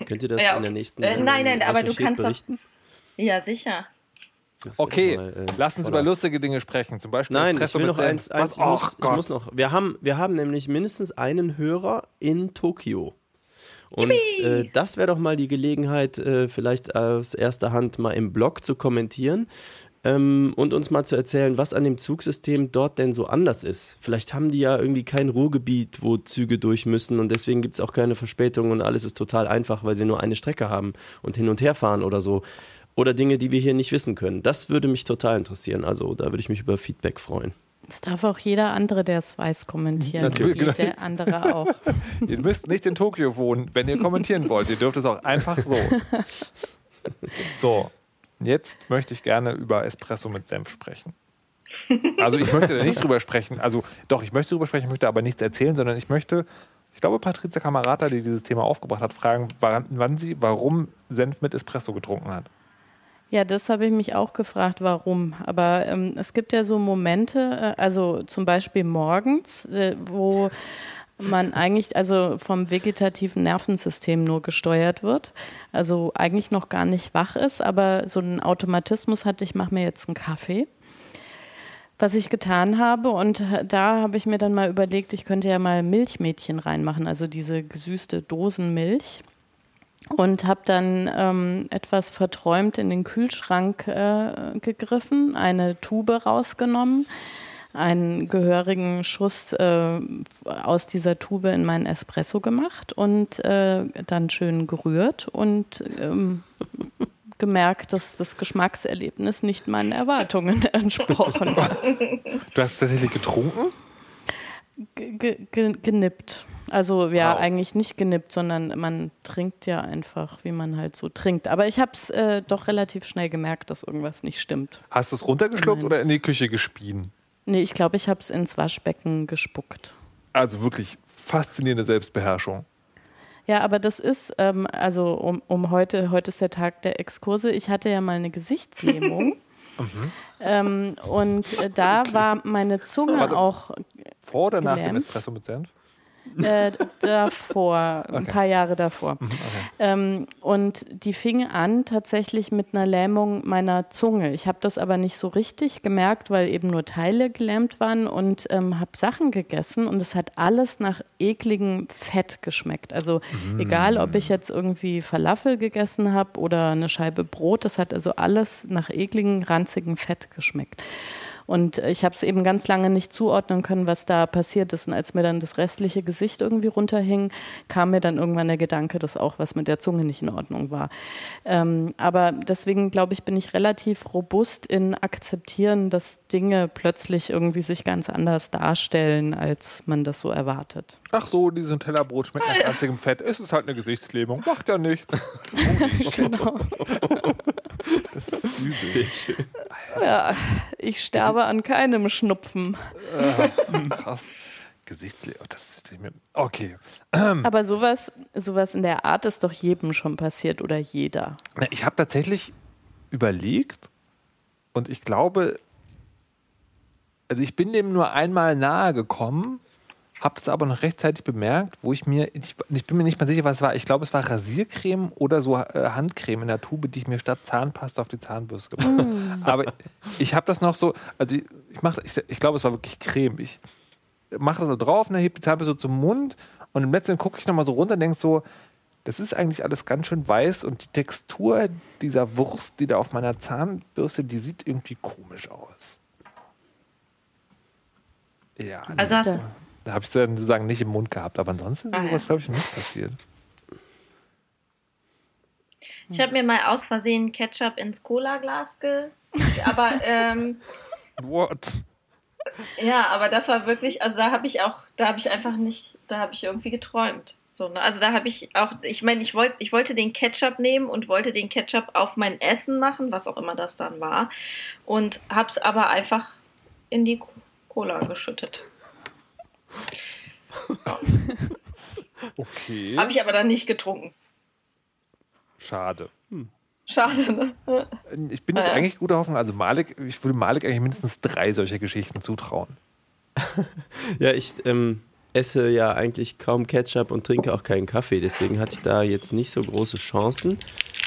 Könnt ihr das in der nächsten Nein, aber du kannst berichten? Doch... Ja, sicher. Okay, lass uns über lustige Dinge sprechen. Zum Beispiel Espresso mit Senf. Ich muss noch. Wir haben nämlich mindestens einen Hörer in Tokio. Und das wäre doch mal die Gelegenheit, vielleicht aus erster Hand mal im Blog zu kommentieren. Und uns mal zu erzählen, was an dem Zugsystem dort denn so anders ist. Vielleicht haben die ja irgendwie kein Ruhrgebiet, wo Züge durch müssen und deswegen gibt es auch keine Verspätungen und alles ist total einfach, weil sie nur eine Strecke haben und hin und her fahren oder so. Oder Dinge, die wir hier nicht wissen können. Das würde mich total interessieren. Also da würde ich mich über Feedback freuen. Das darf auch jeder andere, der es weiß, kommentieren. Natürlich. Und jeder andere auch. Ihr müsst nicht in Tokio wohnen, wenn ihr kommentieren wollt. Ihr dürft es auch einfach so. So. Jetzt möchte ich gerne über Espresso mit Senf sprechen. Also ich möchte da nicht drüber sprechen. Also doch, ich möchte drüber sprechen, ich möchte aber nichts erzählen, sondern ich möchte, ich glaube, Patricia Kamerata, die dieses Thema aufgebracht hat, fragen, warum Senf mit Espresso getrunken hat. Ja, das habe ich mich auch gefragt, warum. Aber es gibt ja so Momente, also zum Beispiel morgens, wo man eigentlich also vom vegetativen Nervensystem nur gesteuert wird, also eigentlich noch gar nicht wach ist, aber so einen Automatismus hat, ich mache mir jetzt einen Kaffee, was ich getan habe und da habe ich mir dann mal überlegt, ich könnte ja mal Milchmädchen reinmachen, also diese gesüßte Dosenmilch und habe dann etwas verträumt in den Kühlschrank gegriffen, eine Tube rausgenommen, einen gehörigen Schuss aus dieser Tube in meinen Espresso gemacht und dann schön gerührt und gemerkt, dass das Geschmackserlebnis nicht meinen Erwartungen entsprochen hat. Du hast tatsächlich getrunken? Genippt. Also eigentlich nicht genippt, sondern man trinkt ja einfach, wie man halt so trinkt. Aber ich habe es doch relativ schnell gemerkt, dass irgendwas nicht stimmt. Hast du es runtergeschluckt oder in die Küche gespien? Nee, ich glaube, ich habe es ins Waschbecken gespuckt. Also wirklich faszinierende Selbstbeherrschung. Ja, aber das ist, heute ist der Tag der Exkurse, ich hatte ja mal eine Gesichtslähmung. Mhm. Da war meine Zunge auch vor oder gelähmt. Nach dem Espresso mit Senf? Davor, okay. Ein paar Jahre davor. Okay. Und die fing an tatsächlich mit einer Lähmung meiner Zunge. Ich habe das aber nicht so richtig gemerkt, weil eben nur Teile gelähmt waren und habe Sachen gegessen und es hat alles nach ekligem Fett geschmeckt. Also egal, ob ich jetzt irgendwie Falafel gegessen habe oder eine Scheibe Brot, das hat also alles nach ekligem, ranzigem Fett geschmeckt. Und ich habe es eben ganz lange nicht zuordnen können, was da passiert ist. Und als mir dann das restliche Gesicht irgendwie runterhing, kam mir dann irgendwann der Gedanke, dass auch was mit der Zunge nicht in Ordnung war. Aber deswegen, glaube ich, bin ich relativ robust in Akzeptieren, dass Dinge plötzlich irgendwie sich ganz anders darstellen, als man das so erwartet. Ach so, dieses Tellerbrot schmeckt nach ranzigem Fett. Es ist halt eine Gesichtslähmung. Macht ja nichts. Genau. Das ist übel. Ja, ich sterbe an keinem Schnupfen. Krass. Gesichtsleben. Okay. Aber sowas in der Art ist doch jedem schon passiert oder jeder. Ich habe tatsächlich überlegt und ich glaube, also ich bin dem nur einmal nahe gekommen, habe es aber noch rechtzeitig bemerkt, wo ich bin mir nicht mal sicher, was es war. Ich glaube, es war Rasiercreme oder so Handcreme in der Tube, die ich mir statt Zahnpasta auf die Zahnbürste gemacht habe. Aber ich habe das noch so, also ich glaube, es war wirklich cremig. Ich mache das da drauf und dann hebt die Zahnbürste so zum Mund und im letzten gucke ich nochmal so runter und denke so, das ist eigentlich alles ganz schön weiß und die Textur dieser Wurst, die da auf meiner Zahnbürste, die sieht irgendwie komisch aus. Ja, also da habe ich es dann sozusagen nicht im Mund gehabt, aber ansonsten ist sowas, glaube ich, nicht passiert. Ich habe mir mal aus Versehen Ketchup ins Cola-Glas aber What? Ja, aber das war wirklich, also da habe ich irgendwie geträumt. So, ne? Also da habe ich auch, ich meine, ich wollte den Ketchup nehmen und wollte den Ketchup auf mein Essen machen, was auch immer das dann war, und habe es aber einfach in die Cola geschüttet. Okay. Habe ich aber dann nicht getrunken. Schade. Schade, ne? Ich bin jetzt eigentlich guter Hoffnung. Also ich würde Malik eigentlich mindestens 3 solcher Geschichten zutrauen. Ja, ich esse ja eigentlich kaum Ketchup und trinke auch keinen Kaffee. Deswegen hatte ich da jetzt nicht so große Chancen.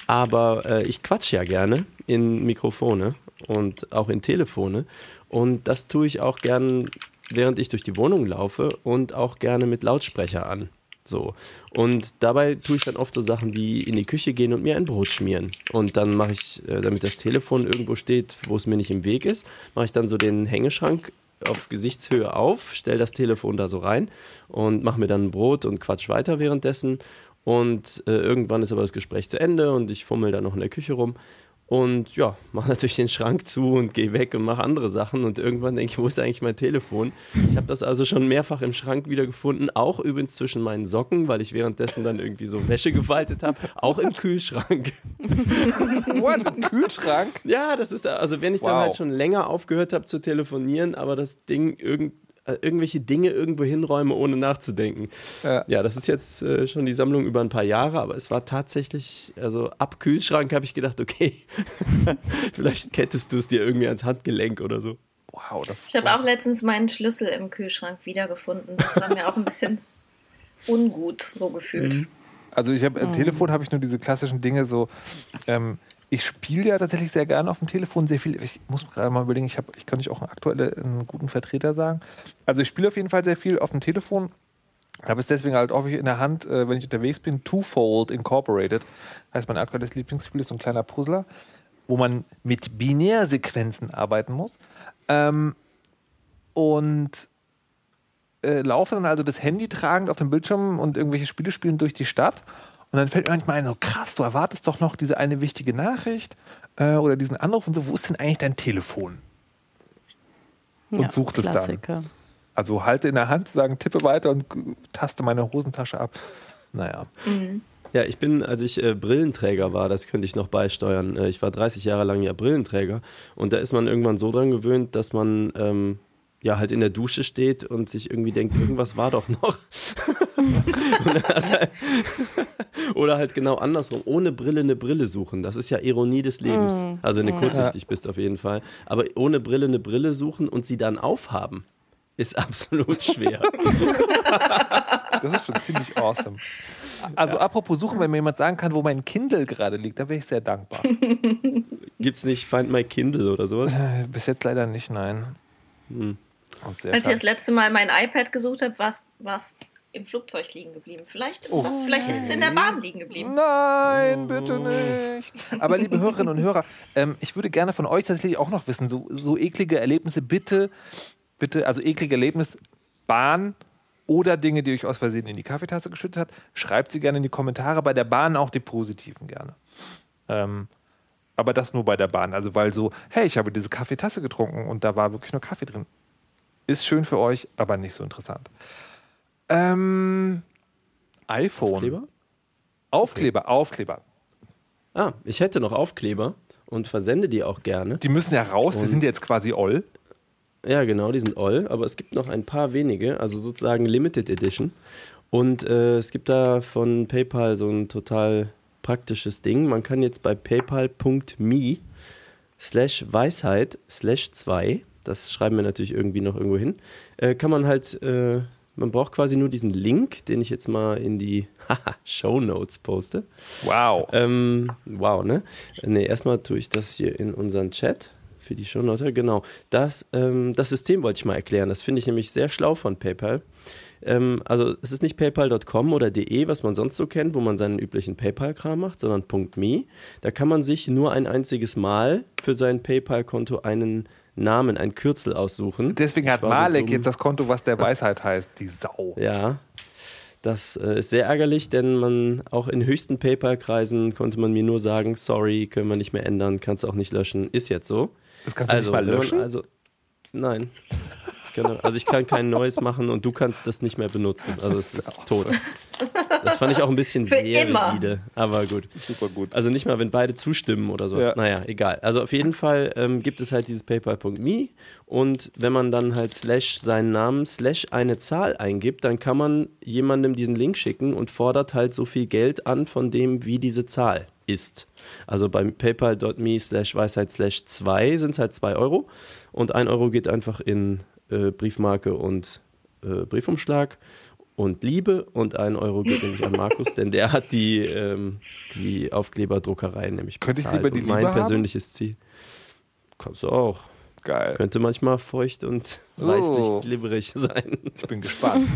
Aber ich quatsche ja gerne in Mikrofone und auch in Telefone. Und das tue ich auch gern, während ich durch die Wohnung laufe und auch gerne mit Lautsprecher an. So. Und dabei tue ich dann oft so Sachen wie in die Küche gehen und mir ein Brot schmieren. Und dann mache ich, damit das Telefon irgendwo steht, wo es mir nicht im Weg ist, mache ich dann so den Hängeschrank auf Gesichtshöhe auf, stelle das Telefon da so rein und mache mir dann ein Brot und quatsch weiter währenddessen. Und irgendwann ist aber das Gespräch zu Ende und ich fummel dann noch in der Küche rum. Und ja, mache natürlich den Schrank zu und gehe weg und mache andere Sachen. Und irgendwann denke ich, wo ist eigentlich mein Telefon? Ich habe das also schon mehrfach im Schrank wiedergefunden. Auch übrigens zwischen meinen Socken, weil ich währenddessen dann irgendwie so Wäsche gefaltet habe. Auch im Kühlschrank. What? Im Kühlschrank? Ja, das ist, also wenn ich dann halt schon länger aufgehört habe zu telefonieren, aber das Ding irgendwelche Dinge irgendwo hinräume, ohne nachzudenken. Ja, das ist jetzt schon die Sammlung über ein paar Jahre, aber es war tatsächlich, also ab Kühlschrank habe ich gedacht, okay, vielleicht kettest du es dir irgendwie ans Handgelenk oder so. Wow, das ist Ich habe auch letztens meinen Schlüssel im Kühlschrank wiedergefunden. Das war mir auch ein bisschen ungut so gefühlt. Mhm. Also ich habe am Telefon habe ich nur diese klassischen Dinge so, ich spiele ja tatsächlich sehr gerne auf dem Telefon, sehr viel. Ich muss gerade mal überlegen, ich könnte auch einen guten Vertreter sagen. Also ich spiele auf jeden Fall sehr viel auf dem Telefon. Habe es deswegen halt häufig in der Hand, wenn ich unterwegs bin, Twofold Incorporated. Das heißt, mein aktuelles Lieblingsspiel ist so ein kleiner Puzzler, wo man mit Binärsequenzen arbeiten muss. Und laufe dann also das Handy tragend auf dem Bildschirm und irgendwelche Spiele spielen durch die Stadt. Und dann fällt mir manchmal ein, so krass, du erwartest doch noch diese eine wichtige Nachricht oder diesen Anruf und so, wo ist denn eigentlich dein Telefon? Und ja, sucht Klassiker. Es dann. Also halte in der Hand, sozusagen, tippe weiter und taste meine Hosentasche ab. Naja. Mhm. Ja, ich bin, als ich Brillenträger war, das könnte ich noch beisteuern. Ich war 30 Jahre lang ja Brillenträger und da ist man irgendwann so dran gewöhnt, dass man halt in der Dusche steht und sich irgendwie denkt, irgendwas war doch noch. Oder halt genau andersrum, ohne Brille eine Brille suchen. Das ist ja Ironie des Lebens. Also wenn du kurzsichtig bist auf jeden Fall. Aber ohne Brille eine Brille suchen und sie dann aufhaben, ist absolut schwer. Das ist schon ziemlich awesome. Also apropos suchen, wenn mir jemand sagen kann, wo mein Kindle gerade liegt, da wäre ich sehr dankbar. Gibt's nicht Find My Kindle oder sowas? Bis jetzt leider nicht, nein. Hm. Als ich das letzte Mal mein iPad gesucht habe, war es im Flugzeug liegen geblieben. Vielleicht ist es in der Bahn liegen geblieben. Nein, bitte nicht. Aber liebe Hörerinnen und Hörer, ich würde gerne von euch tatsächlich auch noch wissen, so eklige Erlebnisse, bitte, also eklige Erlebnis, Bahn oder Dinge, die euch aus Versehen in die Kaffeetasse geschüttet hat, schreibt sie gerne in die Kommentare, bei der Bahn auch die positiven gerne. Aber das nur bei der Bahn. Also weil so, hey, ich habe diese Kaffeetasse getrunken und da war wirklich nur Kaffee drin. Ist schön für euch, aber nicht so interessant. iPhone. Aufkleber. Ah, ich hätte noch Aufkleber und versende die auch gerne. Die müssen ja raus, und die sind jetzt quasi all. Ja, genau, die sind all, aber es gibt noch ein paar wenige, also sozusagen Limited Edition. Und es gibt da von PayPal so ein total praktisches Ding. Man kann jetzt bei paypal.me/Weisheit/2, das schreiben wir natürlich irgendwie noch irgendwo hin, kann man halt, man braucht quasi nur diesen Link, den ich jetzt mal in die Shownotes poste. Wow. Wow, ne? Ne, erstmal tue ich das hier in unseren Chat. Für die Shownote, genau. Das System wollte ich mal erklären. Das finde ich nämlich sehr schlau von PayPal. Also es ist nicht paypal.com oder de, was man sonst so kennt, wo man seinen üblichen PayPal-Kram macht, sondern .me. Da kann man sich nur ein einziges Mal für sein PayPal-Konto einen Namen, ein Kürzel aussuchen. Deswegen hat Malik jetzt das Konto, was der Weisheit heißt, die Sau. Ja, das ist sehr ärgerlich, denn man auch in höchsten PayPal-Kreisen konnte man mir nur sagen, sorry, können wir nicht mehr ändern, kannst du auch nicht löschen, ist jetzt so. Das kannst du also nicht mal löschen? Also, nein. Also ich kann kein neues machen und du kannst das nicht mehr benutzen. Also es ist tot. Das fand ich auch ein bisschen für sehr rigide. Aber gut. Super gut. Also nicht mal, wenn beide zustimmen oder sowas. Ja. Naja, egal. Also auf jeden Fall gibt es halt dieses paypal.me und wenn man dann halt / seinen Namen / eine Zahl eingibt, dann kann man jemandem diesen Link schicken und fordert halt so viel Geld an von dem, wie diese Zahl ist. Also beim paypal.me/Weisheit/2 sind es halt 2 Euro und 1 Euro geht einfach in Briefmarke und Briefumschlag und Liebe und 1 Euro geht nämlich an Markus, denn der hat die Aufkleberdruckerei nämlich bezahlt. Könnte ich lieber die Liebe haben? Mein persönliches Ziel. Kannst du auch. Geil. Könnte manchmal feucht und weißlich glibberig sein. Ich bin gespannt.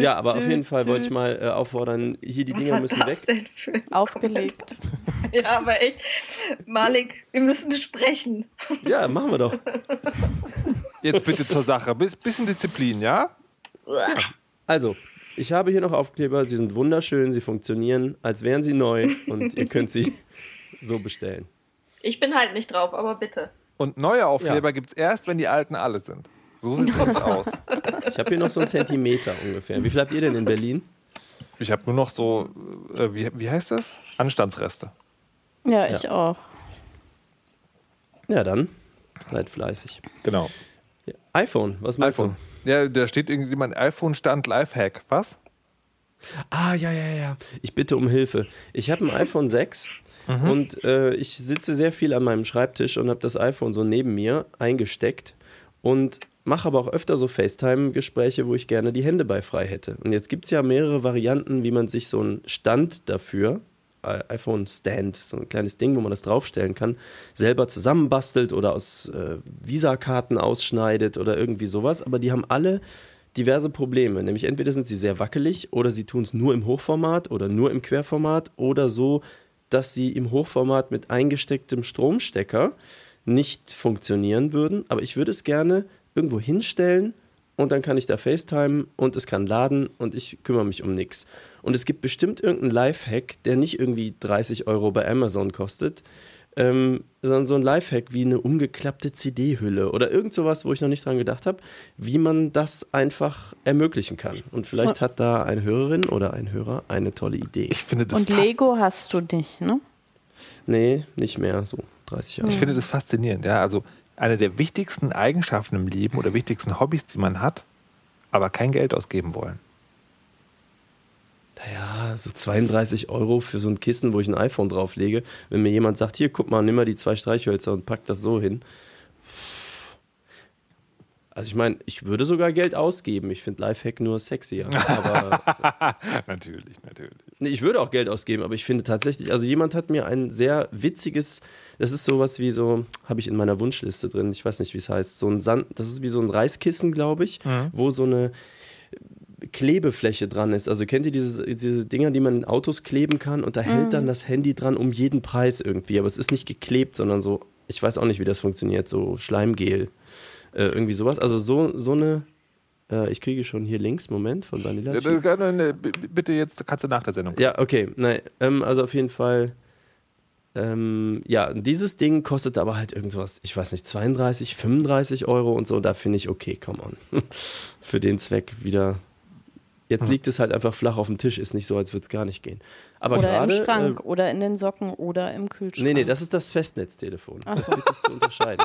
Ja, aber auf jeden Fall wollte ich mal auffordern, hier die Dinger müssen weg. Aufgelegt. Ja, aber echt, Malik, wir müssen sprechen. Ja, machen wir doch. Jetzt bitte zur Sache. Bisschen Disziplin, ja? Also, ich habe hier noch Aufkleber. Sie sind wunderschön, sie funktionieren, als wären sie neu und ihr könnt sie so bestellen. Ich bin halt nicht drauf, aber bitte. Und neue Aufkleber gibt's erst, wenn die alten alle sind. So sieht es nämlich aus. Ich habe hier noch so einen Zentimeter ungefähr. Wie viel habt ihr denn in Berlin? Ich habe nur noch so, wie heißt das? Anstandsreste. Ja, ich auch. Ja, dann seid fleißig. Genau. Ja, iPhone, was meinst du? Ja, da steht irgendjemand, iPhone-Stand, Lifehack. Was? Ah, ja. Ich bitte um Hilfe. Ich habe ein iPhone 6. Mhm. Und ich sitze sehr viel an meinem Schreibtisch und habe das iPhone so neben mir eingesteckt und mache aber auch öfter so FaceTime-Gespräche, wo ich gerne die Hände bei frei hätte. Und jetzt gibt es ja mehrere Varianten, wie man sich so einen Stand dafür, iPhone-Stand, so ein kleines Ding, wo man das draufstellen kann, selber zusammenbastelt oder aus Visakarten ausschneidet oder irgendwie sowas. Aber die haben alle diverse Probleme. Nämlich entweder sind sie sehr wackelig oder sie tun es nur im Hochformat oder nur im Querformat oder so, dass sie im Hochformat mit eingestecktem Stromstecker nicht funktionieren würden. Aber ich würde es gerne irgendwo hinstellen und dann kann ich da FaceTime und es kann laden und ich kümmere mich um nichts. Und es gibt bestimmt irgendeinen Lifehack, der nicht irgendwie 30 Euro bei Amazon kostet, sondern so ein Lifehack wie eine umgeklappte CD-Hülle oder irgend sowas, wo ich noch nicht dran gedacht habe, wie man das einfach ermöglichen kann. Und vielleicht hat da eine Hörerin oder ein Hörer eine tolle Idee. Ich finde das und Lego hast du nicht, ne? Nee, nicht mehr so 30 Jahre. Ich finde das faszinierend, ja, also eine der wichtigsten Eigenschaften im Leben oder wichtigsten Hobbys, die man hat, aber kein Geld ausgeben wollen. Naja, so 32 Euro für so ein Kissen, wo ich ein iPhone drauflege. Wenn mir jemand sagt, hier, guck mal, nimm mal die 2 Streichhölzer und pack das so hin. Also ich meine, ich würde sogar Geld ausgeben. Ich finde Lifehack nur sexier. Aber natürlich. Nee, ich würde auch Geld ausgeben, aber ich finde tatsächlich, also jemand hat mir ein sehr witziges, das ist sowas wie so, habe ich in meiner Wunschliste drin, ich weiß nicht, wie es heißt, so ein Sand, das ist wie so ein Reiskissen, glaube ich, wo so eine Klebefläche dran ist. Also kennt ihr diese Dinger, die man in Autos kleben kann und da hält dann das Handy dran um jeden Preis irgendwie. Aber es ist nicht geklebt, sondern so, ich weiß auch nicht, wie das funktioniert, so Schleimgel. Irgendwie sowas. Also so eine, ich kriege schon hier links, Moment, von Vanilla Chief. Bitte jetzt, kannst du nach der Sendung. Ja, okay. Nein, also auf jeden Fall, ja, dieses Ding kostet aber halt irgendwas, ich weiß nicht, 32, 35 Euro und so. Da finde ich, okay, come on. Für den Zweck wieder. Jetzt liegt es halt einfach flach auf dem Tisch, ist nicht so, als würde es gar nicht gehen. Aber oder grade, im Schrank, oder in den Socken, oder im Kühlschrank. Nee, das ist das Festnetztelefon. Ach so. Das ist wirklich zu unterscheiden.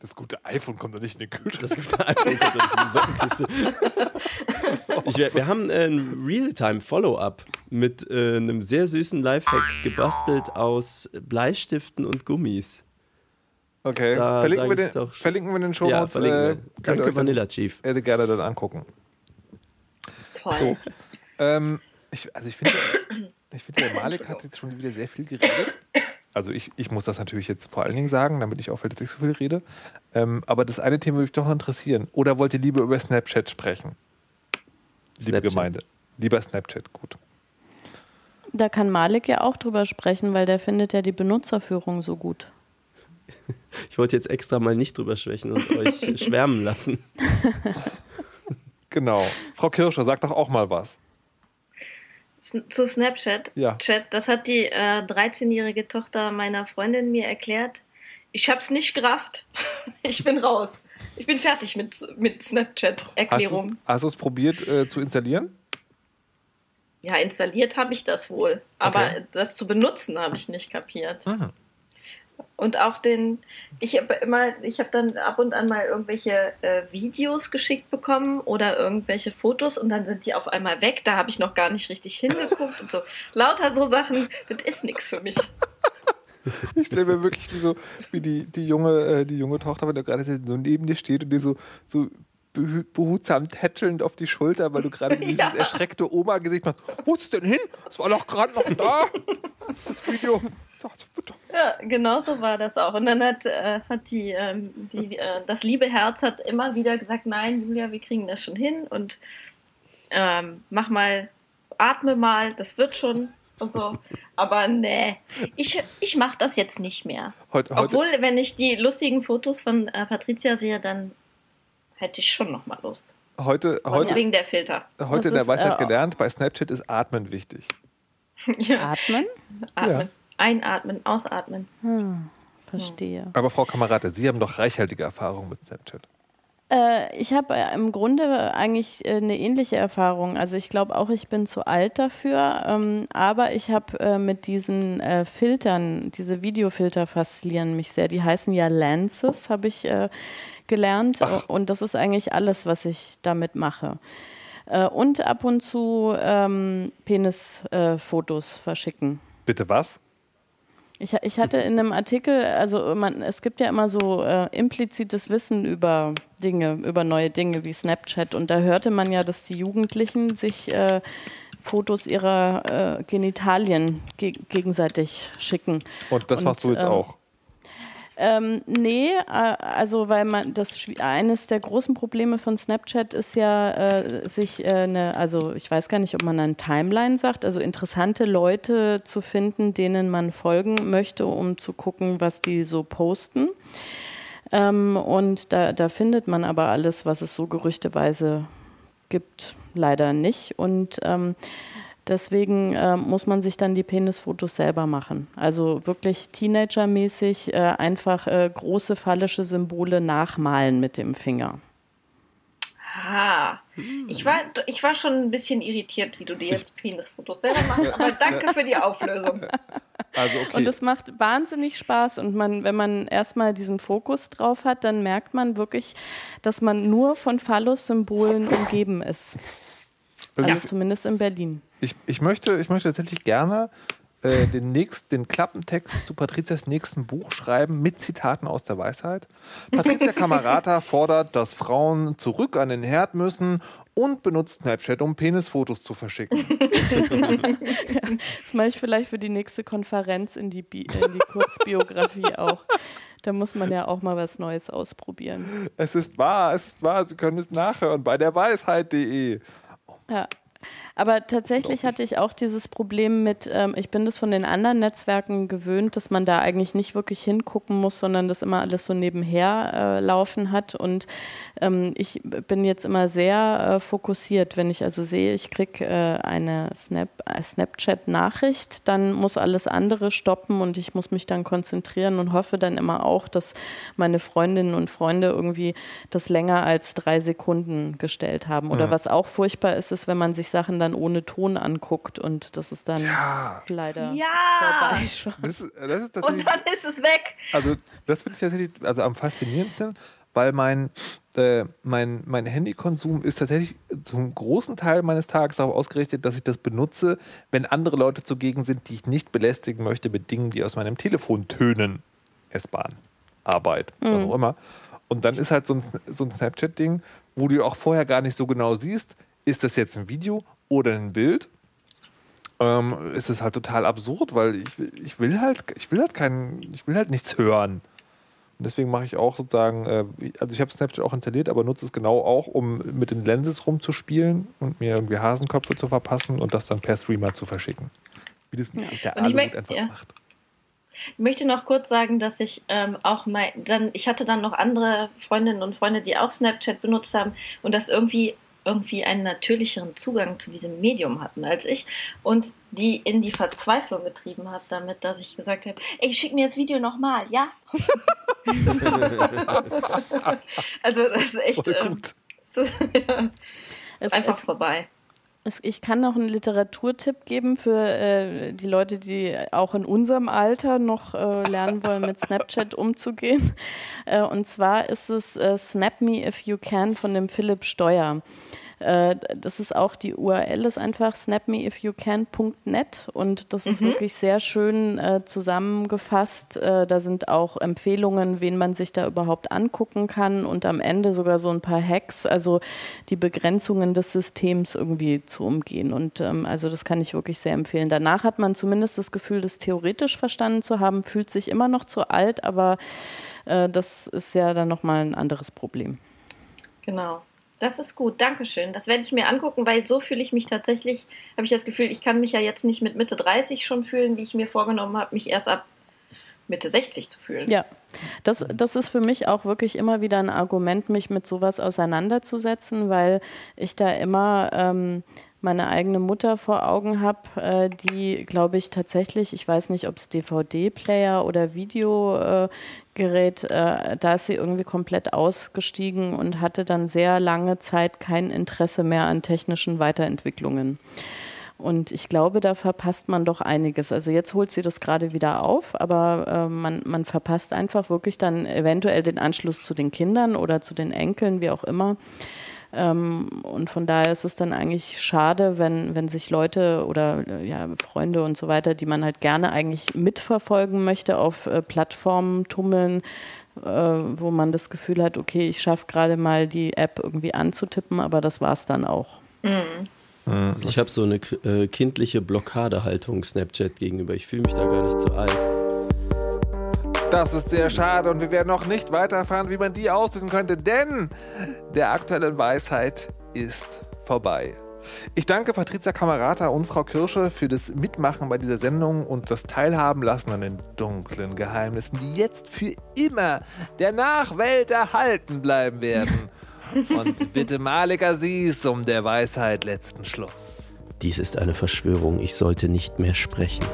Das gute iPhone kommt doch nicht in den Kühlschrank. Das gute iPhone kommt doch nicht in die Sockenkiste. Wir haben ein Realtime-Follow-up mit einem sehr süßen Lifehack gebastelt aus Bleistiften und Gummis. Okay, verlinken wir den Shownotes. Ja, danke, Vanilla Chief. Hätte gerne dann angucken. Toll. So, ich finde, der Malik hat jetzt schon wieder sehr viel geredet. Also ich muss das natürlich jetzt vor allen Dingen sagen, damit ich auch vielleicht nicht so viel rede. Aber das eine Thema würde mich doch noch interessieren. Oder wollt ihr lieber über Snapchat sprechen? Liebe Gemeinde. Lieber Snapchat, gut. Da kann Malik ja auch drüber sprechen, weil der findet ja die Benutzerführung so gut. Ich wollte jetzt extra mal nicht drüber schwächen und euch schwärmen lassen. Genau. Frau Kirsche, sag doch auch mal was. Zu Snapchat? Ja. Chat, das hat die 13-jährige Tochter meiner Freundin mir erklärt. Ich hab's nicht gerafft. Ich bin raus. Ich bin fertig mit Snapchat-Erklärung. Hast du es probiert zu installieren? Ja, installiert habe ich das wohl. Aber das zu benutzen habe ich nicht kapiert. Aha. Und auch ich habe dann ab und an mal irgendwelche Videos geschickt bekommen oder irgendwelche Fotos und dann sind die auf einmal weg. Da habe ich noch gar nicht richtig hingeguckt und so. Lauter so Sachen, das ist nichts für mich. Ich stelle mir wirklich die junge Tochter, wenn du gerade so neben dir steht und dir so behutsam tätschelnd auf die Schulter, weil du gerade dieses erschreckte Oma-Gesicht machst. Wo ist es denn hin? Es war doch gerade noch da. Das Video. Ja, genau so war das auch. Und dann hat das liebe Herz hat immer wieder gesagt, nein, Julia, wir kriegen das schon hin und mach mal, atme mal, das wird schon und so. Aber nee, ich mache das jetzt nicht mehr. Obwohl, wenn ich die lustigen Fotos von Patricia sehe, dann hätte ich schon nochmal Lust. Heute wegen der Filter. Heute in der Weisheit gelernt, bei Snapchat ist Atmen wichtig. Ja. Atmen? Ja. Einatmen, ausatmen. Verstehe. Aber Frau Kamerata, Sie haben doch reichhaltige Erfahrungen mit Snapchat. Ich habe im Grunde eigentlich eine ähnliche Erfahrung. Also ich glaube auch, ich bin zu alt dafür. Aber ich habe mit diesen Filtern, diese Videofilter faszinieren mich sehr. Die heißen ja Lenses, habe ich gelernt. Ach. Und das ist eigentlich alles, was ich damit mache. Und ab und zu Penisfotos verschicken. Bitte was? Ich hatte in einem Artikel, also es gibt ja immer so implizites Wissen über neue Dinge wie Snapchat. Und da hörte man ja, dass die Jugendlichen sich Fotos ihrer Genitalien gegenseitig schicken. Und das machst du jetzt auch? Nee, also weil eines der großen Probleme von Snapchat ist ja, ich weiß gar nicht, ob man eine Timeline sagt, also interessante Leute zu finden, denen man folgen möchte, um zu gucken, was die so posten. Und da findet man aber alles, was es so gerüchteweise gibt, leider nicht. Und deswegen muss man sich dann die Penisfotos selber machen. Also wirklich teenagermäßig einfach große phallische Symbole nachmalen mit dem Finger. Ah, ich war schon ein bisschen irritiert, wie du dir jetzt Penisfotos selber machst, aber danke für die Auflösung. Also okay. Und es macht wahnsinnig Spaß und wenn man erstmal diesen Fokus drauf hat, dann merkt man wirklich, dass man nur von Phallus-Symbolen umgeben ist. Also zumindest in Berlin. Ich möchte tatsächlich gerne den Klappentext zu Patricias nächsten Buch schreiben mit Zitaten aus der Weisheit. Patricia Kamerata fordert, dass Frauen zurück an den Herd müssen und benutzt Snapchat, um Penisfotos zu verschicken. Ja, das mache ich vielleicht für die nächste Konferenz in die Kurzbiografie auch. Da muss man ja auch mal was Neues ausprobieren. Es ist wahr. Sie können es nachhören bei der Weisheit.de. Ja, aber tatsächlich hatte ich auch dieses Problem mit, ich bin das von den anderen Netzwerken gewöhnt, dass man da eigentlich nicht wirklich hingucken muss, sondern das immer alles so nebenher laufen hat und ich bin jetzt immer sehr fokussiert, wenn ich also sehe, ich kriege eine Snapchat-Nachricht, dann muss alles andere stoppen und ich muss mich dann konzentrieren und hoffe dann immer auch, dass meine Freundinnen und Freunde irgendwie das länger als 3 Sekunden gestellt haben oder was auch furchtbar ist, wenn man sich Sachen dann ohne Ton anguckt und das ist dann leider vorbei schon. Das ist tatsächlich, und dann ist es weg. Also das finde ich tatsächlich am faszinierendsten, weil mein Handykonsum ist tatsächlich zum großen Teil meines Tages darauf ausgerichtet, dass ich das benutze, wenn andere Leute zugegen sind, die ich nicht belästigen möchte mit Dingen, die aus meinem Telefon tönen. S-Bahn, Arbeit, was auch immer. Und dann ist halt so ein Snapchat-Ding, wo du auch vorher gar nicht so genau siehst, ist das jetzt ein Video oder ein Bild? Ist es halt total absurd, weil ich will halt nichts hören. Und deswegen mache ich auch sozusagen, also ich habe Snapchat auch installiert, aber nutze es genau auch, um mit den Lenses rumzuspielen und mir irgendwie Hasenköpfe zu verpassen und das dann per Streamer zu verschicken. Wie das nicht der Aluhut einfach macht. Ich möchte noch kurz sagen, dass ich auch mal, ich hatte dann noch andere Freundinnen und Freunde, die auch Snapchat benutzt haben und das irgendwie einen natürlicheren Zugang zu diesem Medium hatten als ich und die in die Verzweiflung getrieben hat damit, dass ich gesagt habe, ey, schick mir das Video nochmal, ja? Also das ist echt gut. Es ist einfach vorbei. Ich kann noch einen Literaturtipp geben für die Leute, die auch in unserem Alter noch lernen wollen, mit Snapchat umzugehen. Und zwar ist es Snap Me If You Can von dem Philipp Steuer. Das ist auch, die URL ist einfach snapmeifyoucan.net und das ist wirklich sehr schön zusammengefasst. Da sind auch Empfehlungen, wen man sich da überhaupt angucken kann und am Ende sogar so ein paar Hacks, also die Begrenzungen des Systems irgendwie zu umgehen. Und also das kann ich wirklich sehr empfehlen. Danach hat man zumindest das Gefühl, das theoretisch verstanden zu haben, fühlt sich immer noch zu alt, aber das ist ja dann nochmal ein anderes Problem. Genau. Das ist gut, danke schön. Das werde ich mir angucken, weil so fühle ich mich tatsächlich, habe ich das Gefühl, ich kann mich ja jetzt nicht mit Mitte 30 schon fühlen, wie ich mir vorgenommen habe, mich erst ab Mitte 60 zu fühlen. Ja, das ist für mich auch wirklich immer wieder ein Argument, mich mit sowas auseinanderzusetzen, weil ich da immer meine eigene Mutter vor Augen habe, die, glaube ich, tatsächlich, ich weiß nicht, ob es DVD-Player oder Videogerät, da ist sie irgendwie komplett ausgestiegen und hatte dann sehr lange Zeit kein Interesse mehr an technischen Weiterentwicklungen. Und ich glaube, da verpasst man doch einiges. Also jetzt holt sie das gerade wieder auf, aber man verpasst einfach wirklich dann eventuell den Anschluss zu den Kindern oder zu den Enkeln, wie auch immer. Und von daher ist es dann eigentlich schade, wenn sich Leute oder Freunde und so weiter, die man halt gerne eigentlich mitverfolgen möchte, auf Plattformen tummeln, wo man das Gefühl hat, okay, ich schaffe gerade mal die App irgendwie anzutippen, aber das war's dann auch. Mhm. Ich habe so eine kindliche Blockadehaltung Snapchat gegenüber. Ich fühle mich da gar nicht so alt. Das ist sehr schade und wir werden noch nicht weiterfahren, wie man die auslösen könnte, denn der aktuelle Weisheit ist vorbei. Ich danke Patricia Kamerata und Frau Kirsche für das Mitmachen bei dieser Sendung und das Teilhaben lassen an den dunklen Geheimnissen, die jetzt für immer der Nachwelt erhalten bleiben werden. Und bitte Malik Aziz um der Weisheit letzten Schluss. Dies ist eine Verschwörung, ich sollte nicht mehr sprechen.